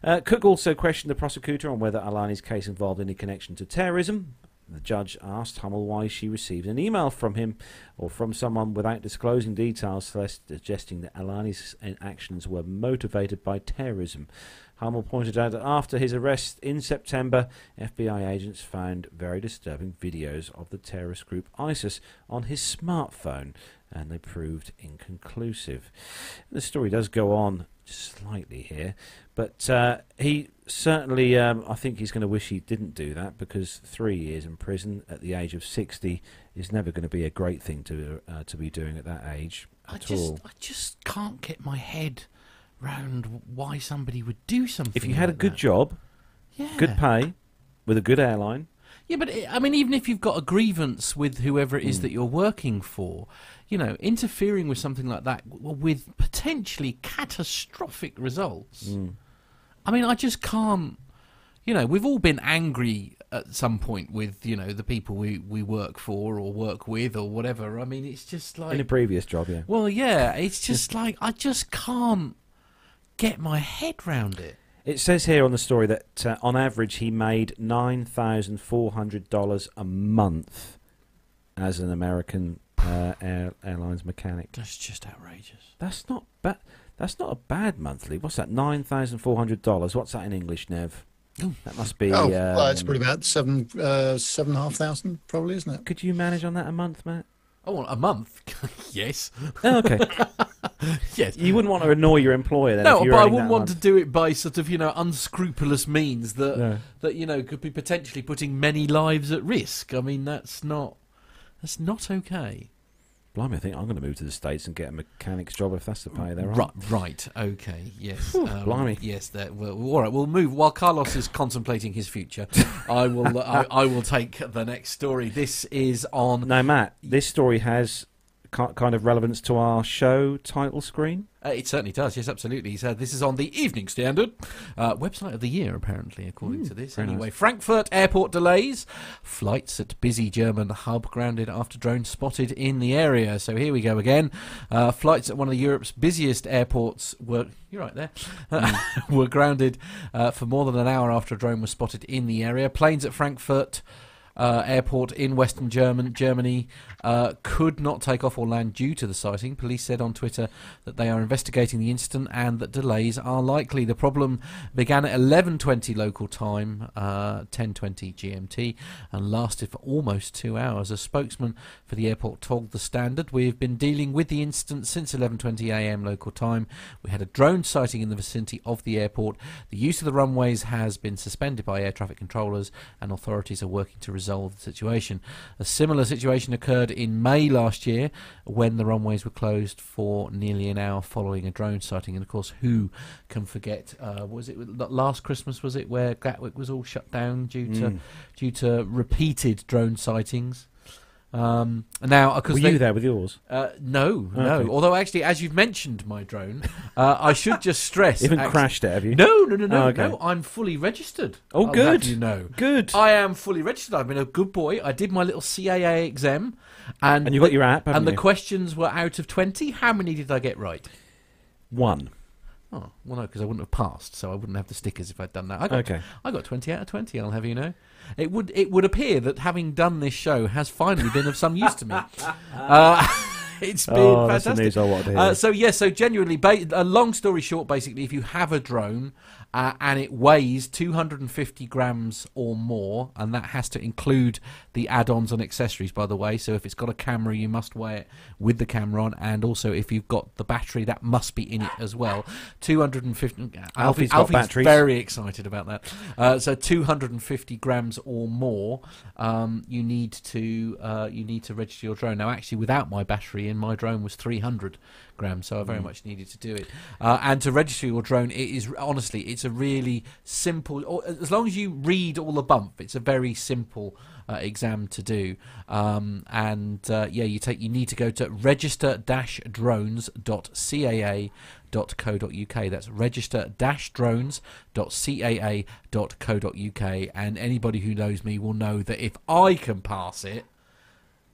Uh, Cook also questioned the prosecutor on whether Alani's case involved any connection to terrorism. The judge asked Hummel why she received an email from him or from someone without disclosing details, suggesting that Alani's actions were motivated by terrorism. Hummel pointed out that after his arrest in September, F B I agents found very disturbing videos of the terrorist group ISIS on his smartphone, and they proved inconclusive. The story does go on slightly here, but uh, he certainly, um, I think he's going to wish he didn't do that, because three years in prison at the age of sixty is never going to be a great thing to uh, to be doing at that age at I just, all. I just can't get my head round why somebody would do something. If you had like a good that. job, yeah, good pay, with a good airline. Yeah, but it, I mean, even if you've got a grievance with whoever it is mm. that you're working for, you know, interfering with something like that with potentially catastrophic results. Mm. I mean, I just can't, you know, we've all been angry at some point with, you know, the people we, we work for or work with or whatever. I mean, it's just like... In a previous job, yeah. Well, yeah, it's just like, I just can't get my head round it. It says here on the story that uh, on average he made nine thousand four hundred dollars a month as an American uh, air, airlines mechanic. That's just outrageous. That's not bad. That's not a bad monthly. What's that? nine thousand four hundred dollars. What's that in English, Nev? Ooh. That must be. Oh, um, well, it's probably about seven, uh, seven and a half thousand, probably, isn't it? Could you manage on that a month, Matt? Oh, a month? Yes. Oh, okay. Yes. You wouldn't want to annoy your employer then. No, if you were but I wouldn't want month. to do it by sort of, you know, unscrupulous means that no. that, you know, could be potentially putting many lives at risk. I mean, that's not that's not okay. Blimey, I think I'm going to move to the States and get a mechanic's job if that's the pay they're on. Right, right, okay, yes. Whew, um, blimey. Yes, well, all right, we'll move. While Carlos is contemplating his future, I will I, I will take the next story. This is on... Now, Matt, this story has kind of relevance to our show title screen. Uh, it certainly does, yes, absolutely. So this is on the Evening Standard, uh, website of the year, apparently, according mm, to this. Anyway, nice. Frankfurt airport delays, flights at busy German hub grounded after drone spotted in the area. So here we go again. Uh, flights at one of Europe's busiest airports were... You're right there. Uh, were grounded uh, for more than an hour after a drone was spotted in the area. Planes at Frankfurt... Uh, airport in Western German, Germany uh, could not take off or land due to the sighting. Police said on Twitter that they are investigating the incident and that delays are likely. The problem began at eleven twenty local time, uh, ten twenty G M T, and lasted for almost two hours. A spokesman for the airport told The Standard, "We've been dealing with the incident since eleven twenty a m local time. We had a drone sighting in the vicinity of the airport. The use of the runways has been suspended by air traffic controllers, and authorities are working to resolve Resolve the situation." A similar situation occurred in May last year when the runways were closed for nearly an hour following a drone sighting. And of course, who can forget? Uh, was it last Christmas? Was it where Gatwick was all shut down due to mm. due to repeated drone sightings? Um, now, were you they, there with yours? Uh, no, oh, no. Okay. Although, actually, as you've mentioned my drone, uh, I should just stress. You haven't crashed it, have you? No, no, no, no. Oh, okay. No, I'm fully registered. Oh, I'll good. You know, good. I am fully registered. I've been a good boy. I did my little C A A exam, and and you got your app. And you? The questions were out of twenty. How many did I get right? One. Oh well, no, because I wouldn't have passed, so I wouldn't have the stickers if I'd done that. I got, okay. I got twenty out of twenty. I'll have you know. It would it would appear that having done this show has finally been of some use to me. Uh, it's been oh, fantastic. That's the news I want to hear. Uh, so yes, yeah, so genuinely, ba a long story short, basically, if you have a drone uh, and it weighs two hundred fifty grams or more, and that has to include the add-ons and accessories, by the way. So if it's got a camera, you must weigh it with the camera on, and also if you've got the battery, that must be in it as well. two hundred fifty. Alfie's, Alfie's got batteries. Very excited about that. Uh, so two hundred fifty grams or more, um, you need to uh, you need to register your drone. Now, actually, without my battery in, my drone was three hundred grams, so I very mm. much needed to do it. Uh, and to register your drone, it is honestly, it's a really simple. Or, as long as you read all the bump, it's a very simple Uh, exam to do, um, and uh, yeah, you take. You need to go to register dash drones dot c a a dot co dot u k. That's register dash drones dot c a a dot co dot u k. And anybody who knows me will know that if I can pass it,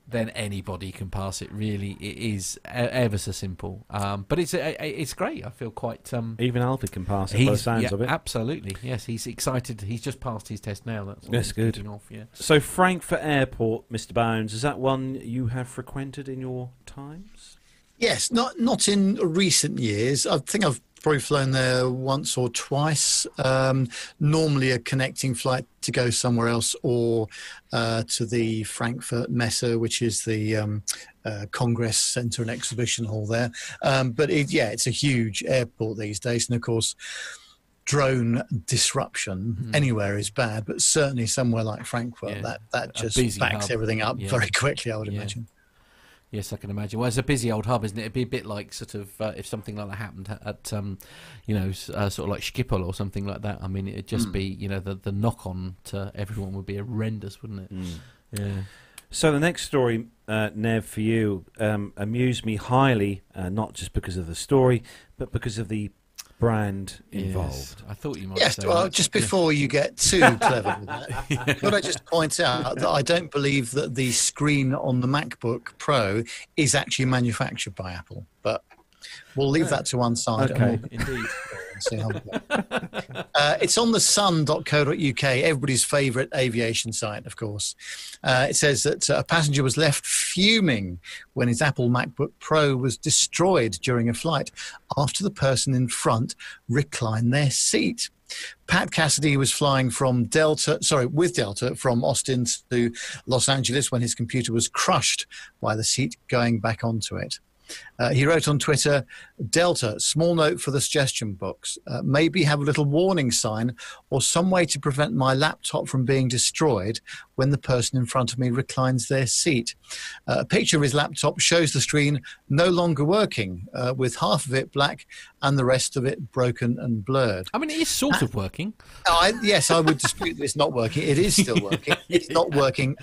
then anybody can pass it. Really, it is ever so simple. Um, but it's it's great. I feel quite. Um, Even Alfie can pass it. By the sounds yeah, of it, absolutely. Yes, he's excited. He's just passed his test now. That's, that's good. Off, yeah. So Frankfurt Airport, Mister Bounds, is that one you have frequented in your times? Yes, not not in recent years. I think I've probably flown there once or twice. Um, normally a connecting flight to go somewhere else, or uh, to the Frankfurt Messe, which is the um, uh, Congress Centre and Exhibition Hall there. Um, but it, yeah, it's a huge airport these days, and of course, drone disruption mm. anywhere is bad, but certainly somewhere like Frankfurt, yeah, that that just backs hub. everything up yeah. very quickly, I would yeah. imagine. Yes, I can imagine. Well, it's a busy old hub, isn't it? It'd be a bit like sort of uh, if something like that happened at, um, you know, uh, sort of like Schiphol or something like that. I mean, it'd just mm. be, you know, the, the knock-on to everyone would be horrendous, wouldn't it? Mm. Yeah. So the next story, uh, Nev, for you, um, amused me highly, uh, not just because of the story, but because of the brand involved. Yes. I thought you might yes, say well, that. Just before you get too clever with that, yeah. could I just point out that I don't believe that the screen on the MacBook Pro is actually manufactured by Apple, but we'll leave that to one side. Okay, we'll indeed. See how uh, it's on the sun dot co dot U K, everybody's favourite aviation site, of course. Uh, it says that a passenger was left fuming when his Apple MacBook Pro was destroyed during a flight after the person in front reclined their seat. Pat Cassidy was flying from Delta, sorry, with Delta from Austin to Los Angeles when his computer was crushed by the seat going back onto it. Uh, he wrote on Twitter, Delta, small note for the suggestion box. Uh, maybe have a little warning sign or some way to prevent my laptop from being destroyed when the person in front of me reclines their seat. Uh, a picture of his laptop shows the screen no longer working, uh, with half of it black and the rest of it broken and blurred. I mean, it is sort uh, of working. I, yes, I would dispute that it's not working. It is still working. It's not working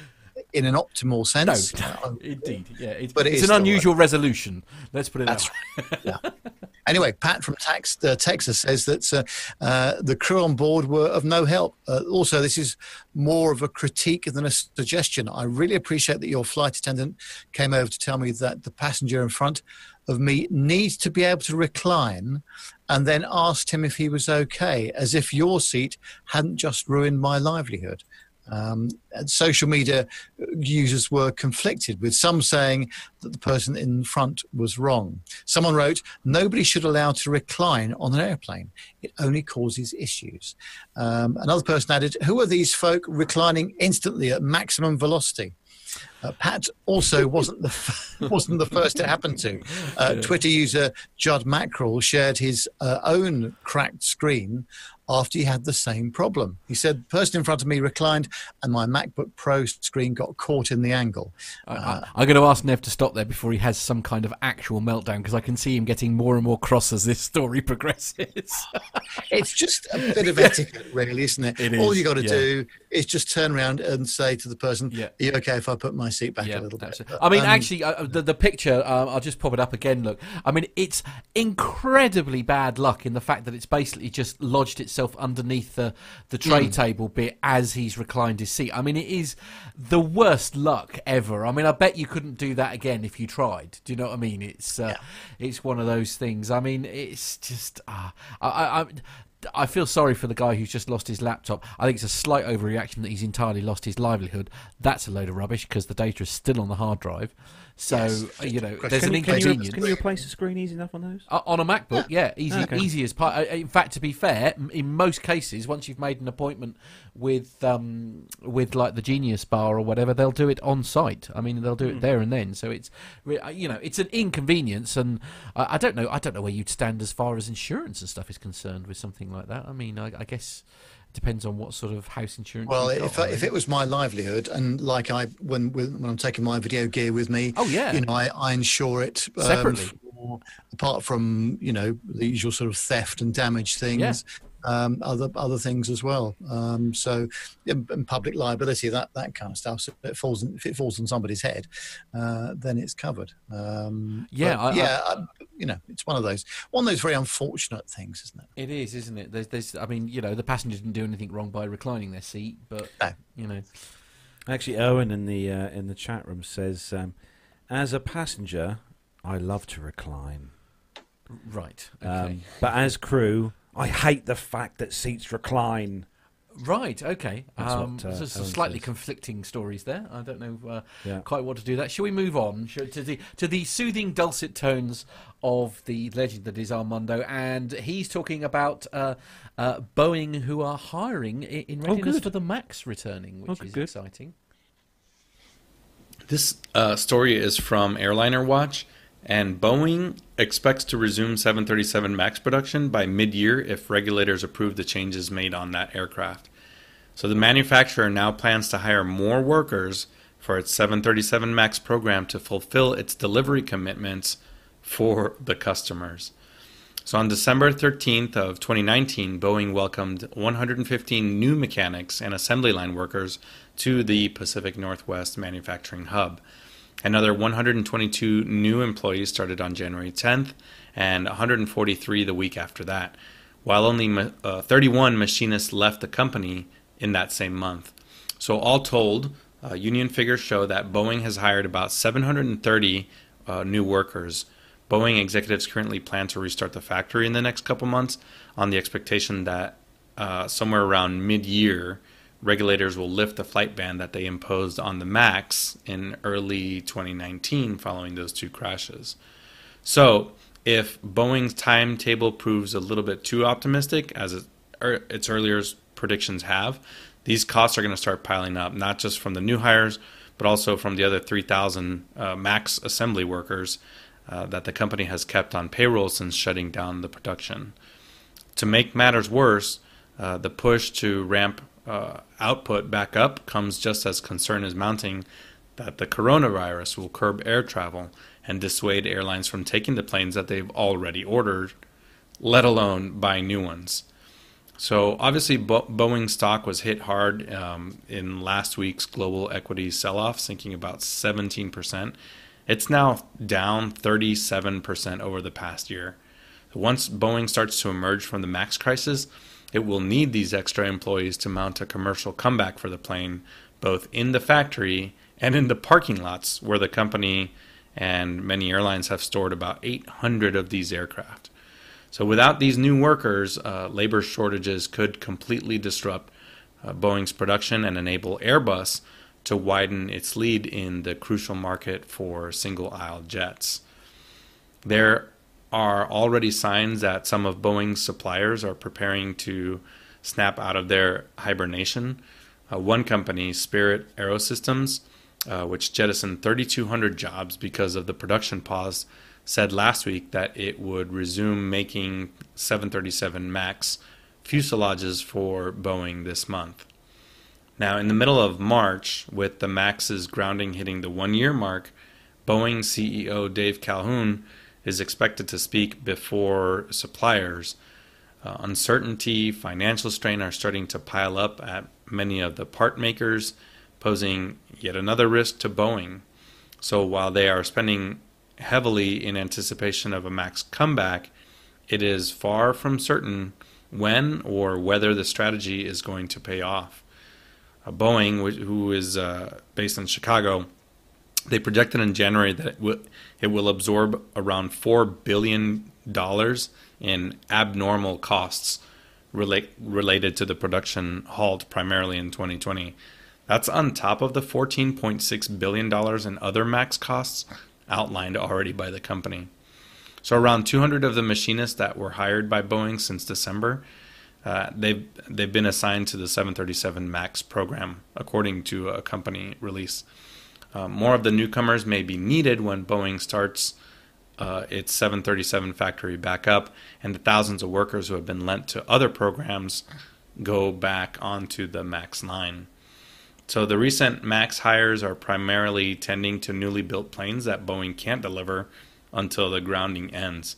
in an optimal sense. No, indeed. Yeah, it's, but it it's an unusual working. resolution. Let's put it That's that way. Right. Yeah. Anyway, Pat from Tax, uh, Texas says that uh, uh, the crew on board were of no help. Uh, also, this is more of a critique than a suggestion. I really appreciate that your flight attendant came over to tell me that the passenger in front of me needs to be able to recline, and then asked him if he was okay, as if your seat hadn't just ruined my livelihood. Um, and social media users were conflicted, with some saying that the person in front was wrong. Someone wrote, nobody should allow to recline on an airplane. It only causes issues. Um, another person added, who are these folk reclining instantly at maximum velocity? Uh, Pat also wasn't the wasn't the first it happened to. Uh, Twitter user Judd Mackerel shared his uh, own cracked screen after he had the same problem. He said, the person in front of me reclined and my MacBook Pro screen got caught in the angle. Uh, I, I, I'm going to ask Nev to stop there before he has some kind of actual meltdown, because I can see him getting more and more cross as this story progresses. It's just a bit of etiquette, really, isn't it? It is, All you got to yeah. do is just turn around and say to the person, yeah. are you okay if I put my seat back yeah, a little bit? But, I mean, um, actually, uh, the, the picture, uh, I'll just pop it up again, look. I mean, it's incredibly bad luck in the fact that it's basically just lodged itself underneath the, the tray mm. table bit as he's reclined his seat. I mean, it is the worst luck ever. I mean, I bet you couldn't do that again if you tried. Do you know what I mean? It's uh, yeah. it's one of those things. I mean, it's just... Uh, I, I, I I feel sorry for the guy who's just lost his laptop. I think it's a slight overreaction that he's entirely lost his livelihood. That's a load of rubbish, because the data is still on the hard drive. So, yes. you know, Question. there's an inconvenience. Can you, can you replace the screen easy enough on those? Uh, on a MacBook, yeah. yeah easy oh, okay. easy as pie. In fact, to be fair, in most cases, once you've made an appointment with, um, with like, the Genius Bar or whatever, they'll do it on site. I mean, they'll do it mm. there and then. So it's, you know, it's an inconvenience. And I don't know, I don't know where you'd stand as far as insurance and stuff is concerned with something like that. I mean, I, I guess it depends on what sort of house insurance. Well, you've got, if I, if it was my livelihood, and like I when when I'm taking my video gear with me, oh yeah, you know, I, I insure it um, separately, for, apart from you know the usual sort of theft and damage things, yeah. um, other other things as well. Um, so, and public liability, that that kind of stuff. So if it falls in, if it falls on somebody's head, uh, then it's covered. Um, yeah, but, I, yeah. I, I, You know, it's one of those one of those very unfortunate things, isn't it? It is, isn't it? There's, there's. I mean, you know, the passenger didn't do anything wrong by reclining their seat, but no. you know, Actually, Owen in the uh, in the chat room says, um, as a passenger, I love to recline. Right. Okay. Um, but as crew, I hate the fact that seats recline. Right. Okay. That's um, what, uh, so some slightly says. conflicting stories there. I don't know uh, yeah. quite what to do. That. Shall we move on Shall, to the to the soothing, dulcet tones of the legend that is Armando, and he's talking about uh, uh, Boeing, who are hiring in readiness oh, for the MAX returning, which oh, is good. exciting. This uh, story is from Airliner Watch, and Boeing expects to resume seven thirty-seven MAX production by mid-year if regulators approve the changes made on that aircraft. So the manufacturer now plans to hire more workers for its seven thirty-seven MAX program to fulfill its delivery commitments for the customers. So on December thirteenth of twenty nineteen, Boeing welcomed one hundred fifteen new mechanics and assembly line workers to the Pacific Northwest manufacturing hub. Another one hundred twenty-two new employees started on January tenth and one hundred forty-three the week after that, while only uh, thirty-one machinists left the company in that same month. So all told, uh, union figures show that Boeing has hired about seven hundred thirty uh, new workers. Boeing executives currently plan to restart the factory in the next couple months on the expectation that uh, somewhere around mid-year, regulators will lift the flight ban that they imposed on the MAX in early twenty nineteen following those two crashes. So if Boeing's timetable proves a little bit too optimistic, as it, er, its earlier predictions have, these costs are going to start piling up, not just from the new hires, but also from the other three thousand uh, MAX assembly workers uh, that the company has kept on payroll since shutting down the production. To make matters worse, uh, the push to ramp Uh, output back up comes just as concern is mounting that the coronavirus will curb air travel and dissuade airlines from taking the planes that they've already ordered, let alone buying new ones. So obviously Bo- Boeing stock was hit hard um, in last week's global equity sell-off, sinking about seventeen percent. It's now down thirty-seven percent over the past year. Once Boeing starts to emerge from the MAX crisis, it will need these extra employees to mount a commercial comeback for the plane, both in the factory and in the parking lots where the company and many airlines have stored about eight hundred of these aircraft. So without these new workers, uh, labor shortages could completely disrupt uh, Boeing's production and enable Airbus to widen its lead in the crucial market for single-aisle jets. There are already signs that some of Boeing's suppliers are preparing to snap out of their hibernation. Uh, one company, Spirit Aerosystems, uh, which jettisoned three thousand two hundred jobs because of the production pause, said last week that it would resume making seven thirty-seven MAX fuselages for Boeing this month. Now, in the middle of March, with the MAX's grounding hitting the one-year mark, Boeing C E O Dave Calhoun is expected to speak before suppliers. Uh, uncertainty, financial strain are starting to pile up at many of the part makers, posing yet another risk to Boeing. So while they are spending heavily in anticipation of a MAX comeback, it is far from certain when or whether the strategy is going to pay off. Uh, Boeing, who is uh, based in Chicago, they projected in January that it will, it will absorb around four billion dollars in abnormal costs relate, related to the production halt, primarily in twenty twenty. That's on top of the fourteen point six billion dollars in other MAX costs outlined already by the company. So around two hundred of the machinists that were hired by Boeing since December, uh, they've, they've been assigned to the seven thirty-seven MAX program, according to a company release. Uh, more of the newcomers may be needed when Boeing starts uh, its seven thirty-seven factory back up, and the thousands of workers who have been lent to other programs go back onto the MAX line. So the recent MAX hires are primarily tending to newly built planes that Boeing can't deliver until the grounding ends.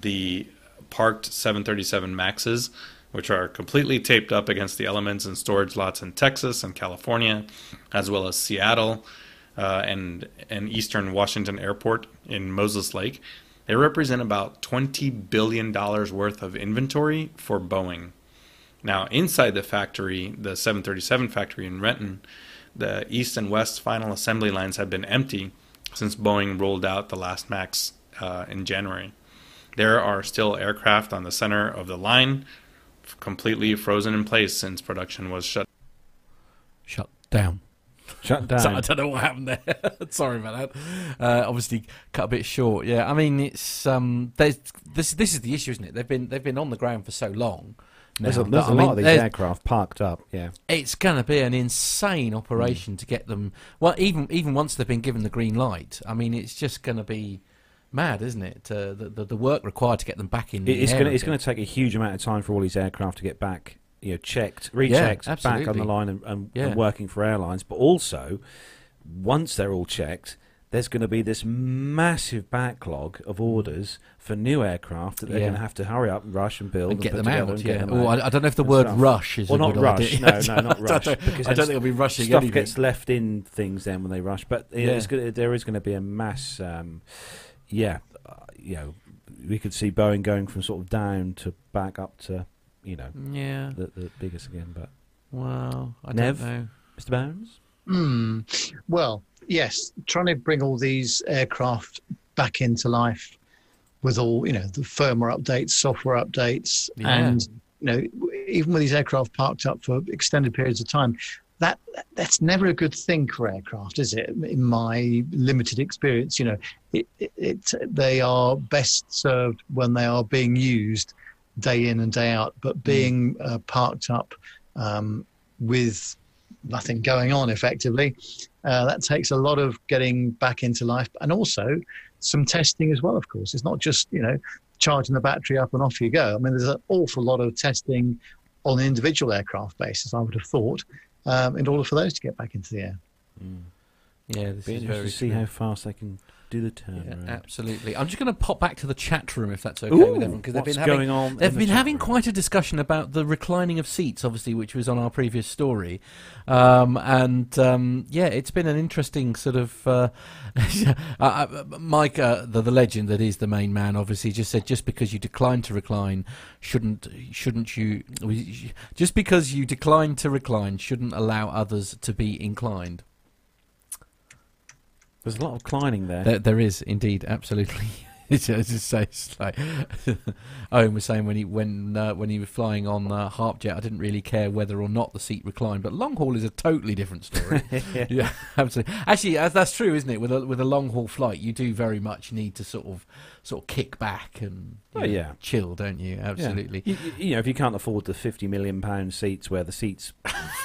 The parked seven thirty-seven MAXes, which are completely taped up against the elements in storage lots in Texas and California, as well as Seattle, Uh, and an Eastern Washington airport in Moses Lake, they represent about twenty billion dollars worth of inventory for Boeing. Now, inside the factory, the seven thirty-seven factory in Renton, the east and west final assembly lines have been empty since Boeing rolled out the last MAX uh, in January. There are still aircraft on the center of the line completely frozen in place since production was shut shut down. Shut down. So I don't know what happened there. Sorry about that. Uh, obviously cut a bit short. Yeah, I mean it's um. There's, this this is the issue, isn't it? They've been they've been on the ground for so long. Now. There's a, there's a lot mean, of these aircraft parked up. Yeah, it's going to be an insane operation mm. to get them. Well, even even once they've been given the green light, I mean it's just going to be mad, isn't it? Uh, the, the the work required to get them back in. It, the it's going it's going to take a huge amount of time for all these aircraft to get back. You know, checked, rechecked, yeah, back on the line and, and, yeah. and working for airlines. But also, once they're all checked, there's going to be this massive backlog of orders for new aircraft that they're yeah. going to have to hurry up and rush and build and, and get them out. And yeah. get them oh, out I don't know if the word stuff. rush is well, a not good rush. Idea. No, no, not rush. I don't, because I don't think it'll be rushing. Stuff anything. gets left in things then when they rush. But yeah. it's gonna, there is going to be a mass. Um, yeah, uh, you know, we could see Boeing going from sort of down to back up to. You know, yeah, the, the biggest again, but wow, I Nev, don't know, Mister Barnes. Mm. Well, yes, trying to bring all these aircraft back into life with all you know the firmware updates, software updates, yeah. and you know even with these aircraft parked up for extended periods of time, that that's never a good thing for aircraft, is it? In my limited experience, you know, it, it, it they are best served when they are being used. Day in and day out, but being uh, parked up um, with nothing going on effectively, uh, that takes a lot of getting back into life and also some testing as well, of course. It's not just, you know, charging the battery up and off you go. I mean, there's an awful lot of testing on an individual aircraft basis, I would have thought, um, in order for those to get back into the air. Mm. Yeah, this is very to see how fast they can... Do the turn yeah, right. Absolutely. I'm just going to pop back to the chat room if that's okay Ooh, with everyone because they've been having going on they've been the having room. quite a discussion about the reclining of seats, obviously, which was on our previous story, um, and um, yeah, it's been an interesting sort of. Uh, uh, Mike, uh, the, the legend that is the main man, obviously, just said just because you decline to recline, shouldn't shouldn't you? Just because you decline to recline, shouldn't allow others to be inclined. There's a lot of climbing there. There, there is indeed, absolutely. It's, it's so, it's like Owen was saying when he when uh, when he was flying on uh, Harpjet, I didn't really care whether or not the seat reclined. But long haul is a totally different story. yeah. yeah, absolutely. Actually, that's true, isn't it? With a, with a long haul flight, you do very much need to sort of sort of kick back and oh, know, yeah. chill, don't you? Absolutely. Yeah. You, you know, if you can't afford the fifty million pound seats where the seats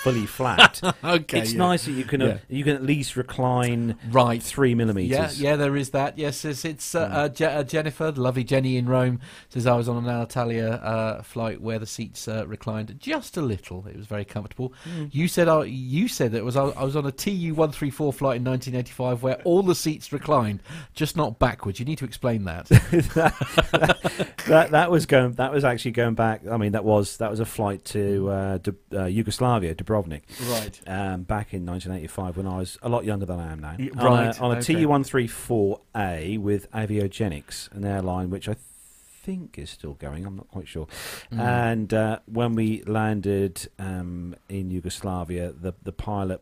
fully flat, okay, it's yeah. nice that you can yeah. uh, you can at least recline right three millimeters. Yeah, yeah, there is that. Yes, it's it's. Uh, yeah. uh, Je- Uh, Jennifer, the lovely Jenny in Rome, says I was on an Alitalia uh, flight where the seats uh, reclined just a little. It was very comfortable. Mm. You said I, you said that it was I, I was on a T U one three four flight in nineteen eighty-five where all the seats reclined, just not backwards. You need to explain that. that, that. That was going. That was actually going back. I mean, that was that was a flight to, uh, to uh, Yugoslavia, Dubrovnik, right? Um, back in nineteen eighty-five when I was a lot younger than I am now. Right. On a, on a okay. T U one three four A with Aviogenics. An airline which I think is still going. I'm not quite sure. Mm. And uh, when we landed um, in Yugoslavia, the the pilot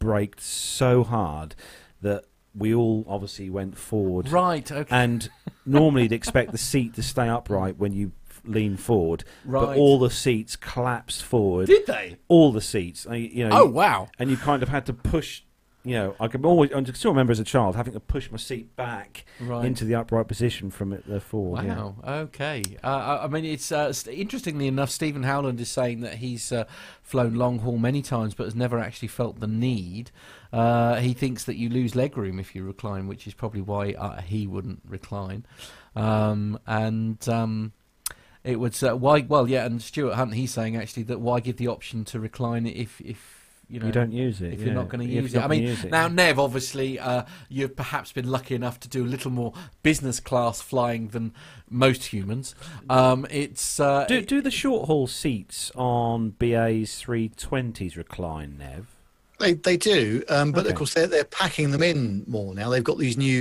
braked so hard that we all obviously went forward. Right. Okay. And normally you'd expect the seat to stay upright when you lean forward, right. but all the seats collapsed forward. Did they? All the seats. You know. Oh wow! And you kind of had to push. You know, I can always. I still remember as a child having to push my seat back right. into the upright position from it the forward. Wow. Yeah. Okay. Uh, I mean, it's uh, interestingly enough, Stephen Howland is saying that he's uh, flown long haul many times, but has never actually felt the need. Uh, he thinks that you lose legroom if you recline, which is probably why uh, he wouldn't recline. Um, and. Um, it would. Uh, why? Well, yeah. And Stuart Hunt, he's saying actually that why give the option to recline if if. You, know, you don't use it if yeah. you're not going to use it. I mean, use it. Now, Nev, obviously, uh, you've perhaps been lucky enough to do a little more business class flying than most humans. Um, it's uh, do do the short haul seats on B A's three twenties recline, Nev? They they do, um, but okay. of course they're, they're packing them in more now. They've got these new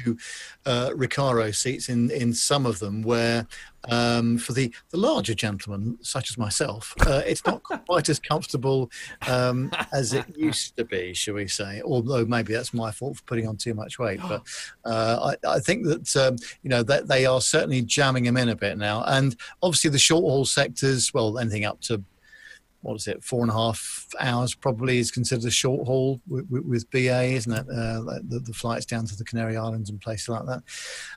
uh, Recaro seats in, in some of them where um, for the, the larger gentlemen, such as myself, uh, it's not quite as comfortable um, as it used to be, shall we say, although maybe that's my fault for putting on too much weight. But uh, I, I think that, um, you know, that they are certainly jamming them in a bit now. And obviously the short-haul sectors, well, anything up to, what is it, four and a half hours probably is considered a short haul with, with B A, isn't it? Uh, the, the flights down to the Canary Islands and places like that.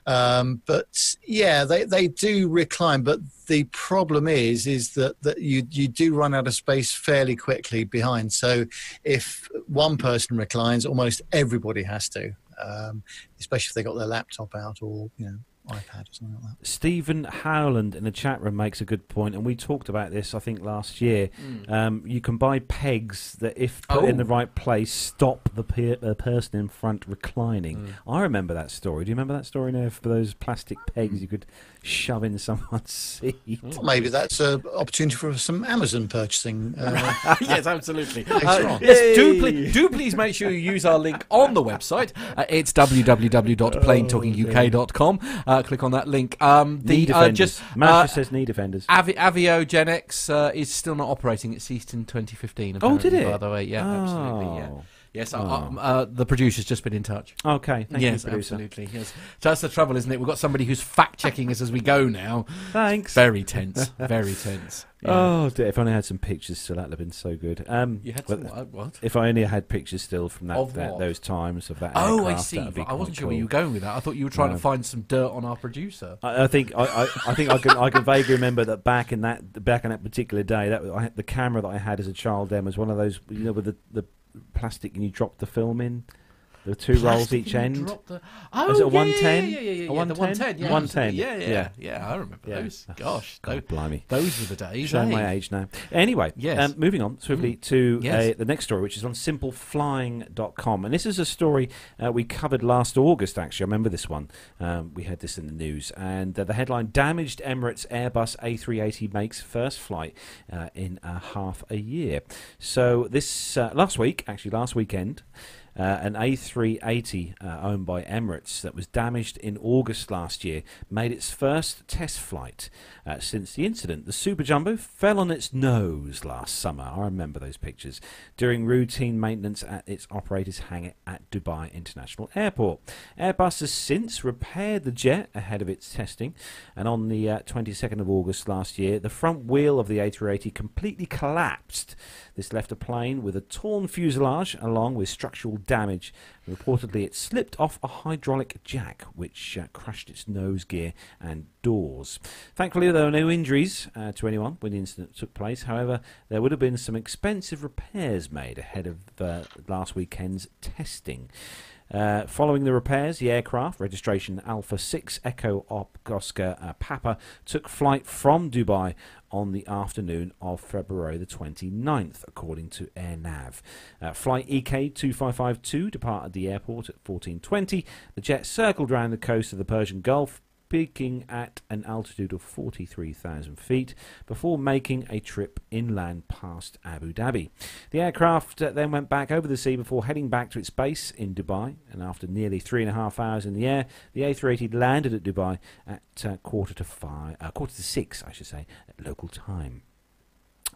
Um, but yeah, they, they do recline. But the problem is, is that, that you, you do run out of space fairly quickly behind. So if one person reclines, almost everybody has to, um, especially if they got their laptop out or, you know, iPad or something like that. Stephen Howland in the chat room makes a good point, and we talked about this I think last year. Mm. Um, you can buy pegs that, if put oh. in the right place, stop the pe uh, person in front reclining. Mm. I remember that story. Do you remember that story now? For those plastic pegs, you could shove in someone's seat. Well, maybe that's an opportunity for some Amazon purchasing. Uh, yes, absolutely. Uh, yes, do, ple do please make sure you use our link on the website. Uh, it's w w w dot plane talking u k dot com. Uh, click on that link. Um, the knee defenders. Uh, just Manchester uh, says knee defenders. Avi Aviogenics uh, is still not operating. It ceased in twenty fifteen. Oh, did it? By the way, yeah, oh. absolutely, yeah. Yes, oh. uh, uh, the producer's just been in touch. Okay, thank yes, you, producer. Absolutely, yes. So that's the trouble, isn't it? We've got somebody who's fact-checking us as we go now. Thanks. It's very tense, very tense. Yeah. Oh, dear. If I only had some pictures still, that would have been so good. Um, you had some what, what? If I only had pictures still from that, that those times of that Oh, aircraft, I see. I wasn't sure cool. where you were going with that. I thought you were trying no. to find some dirt on our producer. I, I think I, I, I think I can I can vaguely remember that back in that back in that particular day, that I had, the camera that I had as a child then was one of those, you know, with the the plastic and you drop the film in. There were two plastic rolls each end. The... Oh, was it a one ten? Yeah, yeah, yeah, yeah. A one ten? Yeah, one ten. Yeah, yeah, yeah, yeah. I remember yeah. those. Gosh. God, those, blimey. Those were the days. Showing eh? my age now. Anyway, yes. um, moving on swiftly mm. to yes. uh, the next story, which is on simple flying dot com. And this is a story uh, we covered last August, actually. I remember this one. Um, we had this in the news. And uh, the headline, Damaged Emirates Airbus A three eighty Makes First Flight uh, in a Half a Year. So this uh, last week, actually last weekend, Uh, an A three eighty uh, owned by Emirates that was damaged in August last year made its first test flight uh, since the incident. The Super Jumbo fell on its nose last summer. I remember those pictures during routine maintenance at its operator's hangar at Dubai International Airport. Airbus has since repaired the jet ahead of its testing, and on the uh, twenty-second of August last year, the front wheel of the A three eighty completely collapsed. This left a plane with a torn fuselage along with structural damage. Reportedly, it slipped off a hydraulic jack, which uh, crushed its nose gear and doors. Thankfully, there were no injuries uh, to anyone when the incident took place. However, there would have been some expensive repairs made ahead of uh, last weekend's testing. Uh, following the repairs, the aircraft, registration Alpha six Echo Op Oscar uh, Papa, took flight from Dubai on the afternoon of February the twenty-ninth, according to AirNav. Uh, flight E K two five five two departed the airport at fourteen twenty. The jet circled around the coast of the Persian Gulf, peaking at an altitude of forty-three thousand feet before making a trip inland past Abu Dhabi. The aircraft uh, then went back over the sea before heading back to its base in Dubai, and after nearly three and a half hours in the air, the A three eighty landed at Dubai at uh, quarter to five, uh, quarter to six, I should say, at local time.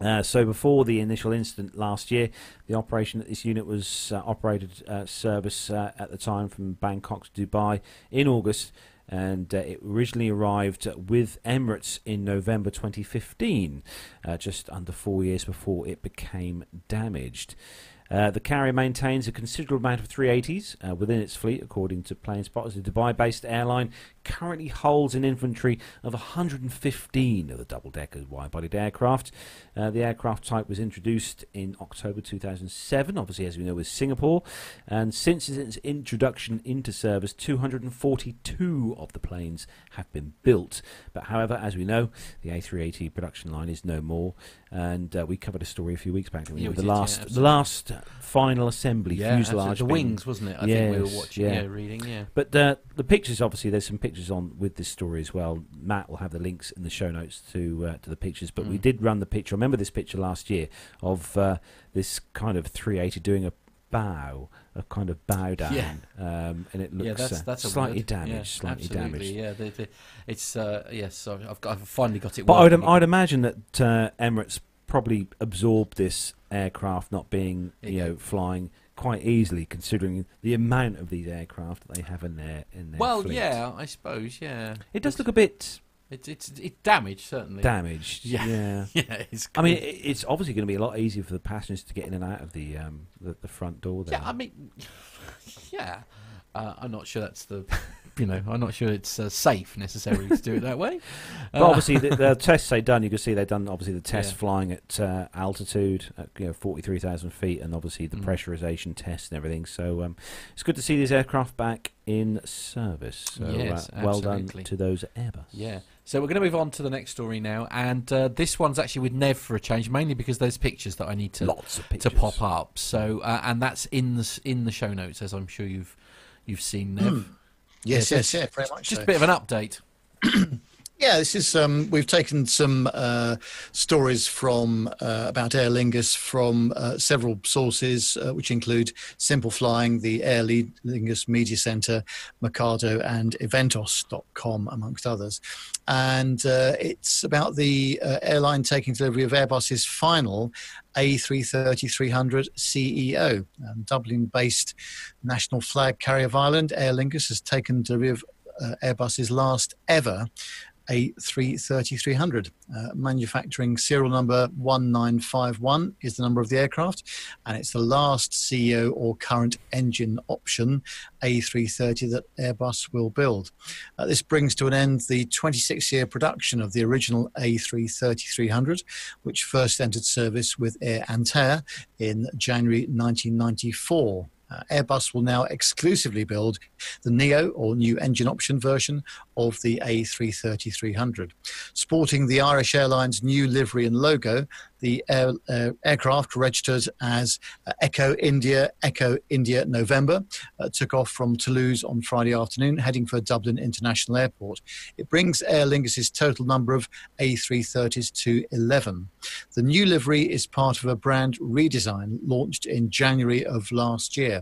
Uh, so before the initial incident last year, the operation at this unit was uh, operated uh, service uh, at the time from Bangkok to Dubai in August, and uh, it originally arrived with Emirates in November twenty fifteen, uh, just under four years before it became damaged. Uh, the carrier maintains a considerable amount of three eighties uh, within its fleet, according to Plane Spotters. The Dubai-based airline currently holds an inventory of one hundred fifteen of the double-decker wide-bodied aircraft. Uh, the aircraft type was introduced in October two thousand seven, obviously, as we know, with Singapore. And since its introduction into service, two hundred forty-two of the planes have been built. But however, as we know, the A three eighty production line is no more. And uh, we covered a story a few weeks back, didn't yeah, we? we the did, last, yeah, the last final assembly yeah, fuselage, the wings, wasn't it? I yes, think we were watching, yeah, yeah reading, yeah. But uh, the pictures, obviously, there's some pictures on with this story as well. Matt will have the links in the show notes to uh, to the pictures. But mm. we did run the picture. I remember this picture last year of uh, this kind of three eighty doing a bow, a kind of bow down, yeah. um, and it looks yeah, that's, that's uh, slightly damaged, yeah, slightly absolutely. damaged. Yeah, they, they, it's uh, yes, I've, got, I've finally got it. But I'd, I'd imagine that uh, Emirates probably absorbed this aircraft not being, you yeah. know, flying quite easily, considering the amount of these aircraft that they have in their in their well, fleet. yeah, I suppose, yeah. It does it's, look a bit. It's it's it damaged certainly. Damaged. Yeah, yeah. yeah it's cool. I mean, it, it's obviously going to be a lot easier for the passengers to get in and out of the um the, the front door there. Yeah, I mean, yeah. Uh, I'm not sure that's the. You know, I'm not sure it's uh, safe necessarily to do it that way. But uh, obviously, the, the tests they've done, you can see they've done obviously the test yeah. flying at uh, altitude, at, you know, forty-three thousand feet, and obviously the mm. pressurization tests and everything. So um, it's good to see these aircraft back in service. So yes, uh, well done to those Airbus. Yeah. So we're going to move on to the next story now, and uh, this one's actually with Nev for a change, mainly because there's pictures that I need to Lots of pictures. to pop up. So uh, and that's in the in the show notes, as I'm sure you've you've seen, Nev. Mm. Yes, yes, yes, yeah, pretty much. Just so. a bit of an update. Yeah, this is um, we've taken some uh, stories from uh, about Aer Lingus from uh, several sources, uh, which include Simple Flying, the Aer Lingus Media Centre, Mercado, and Eventos dot com, amongst others. And uh, it's about the uh, airline taking delivery of Airbus's final A three thirty three hundred C E O. Um, Dublin-based national flag carrier of Ireland, Aer Lingus has taken delivery of uh, Airbus's last ever A three thirty three hundred. Uh, manufacturing serial number one nine five one is the number of the aircraft, and it's the last C E O or current engine option A three thirty that Airbus will build. Uh, this brings to an end the twenty-six year production of the original A three thirty three hundred, which first entered service with Air Anterre in January nineteen ninety-four. Uh, Airbus will now exclusively build the Neo, or new engine option version, of the A three thirty three hundred. Sporting the Irish Airlines new livery and logo, the air, uh, aircraft, registered as uh, Echo India, Echo India November, uh, took off from Toulouse on Friday afternoon, heading for Dublin International Airport. It brings Aer Lingus' total number of A three thirties to eleven. The new livery is part of a brand redesign launched in January of last year.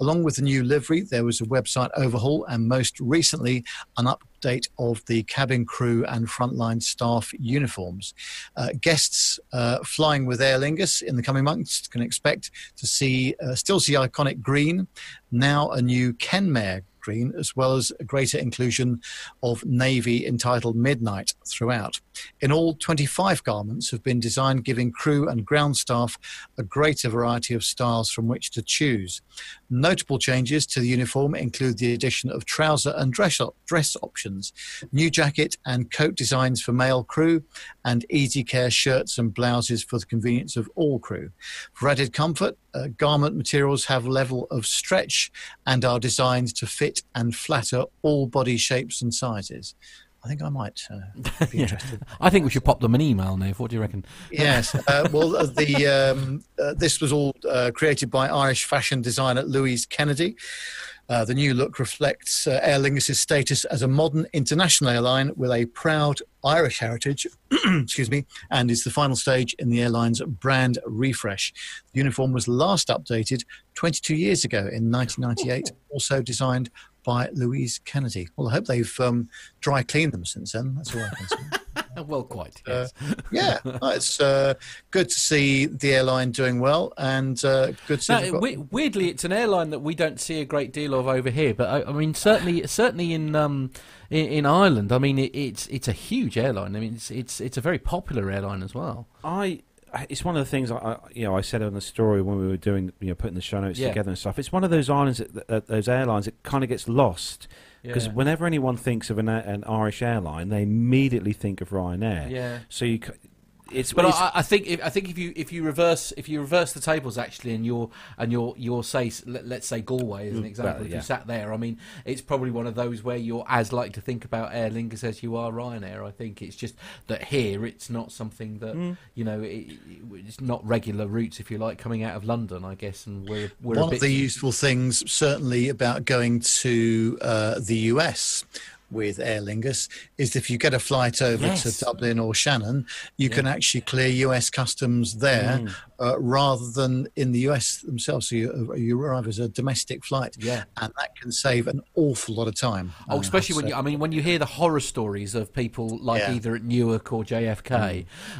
Along with the new livery, there was a website overhaul and most recently an upgrade date of the cabin crew and frontline staff uniforms. Uh, guests uh, flying with Aer Lingus in the coming months can expect to see, uh, still see iconic green, now a new Kenmare green, as well as a greater inclusion of navy entitled Midnight throughout. In all, twenty-five garments have been designed, giving crew and ground staff a greater variety of styles from which to choose. Notable changes to the uniform include the addition of trouser and dress, op dress options, new jacket and coat designs for male crew, and easy care shirts and blouses for the convenience of all crew. For added comfort, uh, garment materials have level of stretch and are designed to fit and flatter all body shapes and sizes. I think I might uh, be interested. Yeah. I think we should pop them an email, Nev. What do you reckon? Yes. Uh, well, uh, the um, uh, this was all uh, created by Irish fashion designer Louise Kennedy. Uh, the new look reflects uh, Aer Lingus' status as a modern international airline with a proud Irish heritage, excuse me, and is the final stage in the airline's brand refresh. The uniform was last updated twenty-two years ago in nineteen ninety-eight, also designed by Louise Kennedy. Well, I hope they've um, dry cleaned them since then. That's all I can say. Well, quite. Uh, yes. Yeah, it's uh, good to see the airline doing well, and uh, good to see. Now, we, weirdly, it's an airline that we don't see a great deal of over here, but I, I mean, certainly, certainly in, um, in in Ireland, I mean, it, it's it's a huge airline. I mean, it's it's it's a very popular airline as well. I. It's one of the things I, you know, I said on the story when we were doing, you know, putting the show notes yeah. together and stuff. It's one of those islands, that, that, those airlines, it kind of gets lost because yeah. whenever anyone thinks of an, an Irish airline, they immediately think of Ryanair. Yeah. So you, it's. But it's, I, I think if, I think if you if you reverse if you reverse the tables actually, and you're and you're you're say let, let's say Galway as an example, well, yeah. if you sat there, I mean, it's probably one of those where you're as likely to think about Aer Lingus as you are Ryanair. I think it's just that here it's not something that mm. you know it, it's not regular routes, if you like, coming out of London, I guess. And we're, we're one a bit... of the useful things certainly about going to uh, the U S with Aer Lingus is if you get a flight over yes. to Dublin or Shannon, you yeah. can actually clear U S customs there mm. uh, rather than in the U S themselves. So you, you arrive as a domestic flight, yeah. and that can save an awful lot of time. Oh, uh, especially when so. you, I mean, when you hear the horror stories of people like yeah. either at Newark or J F K,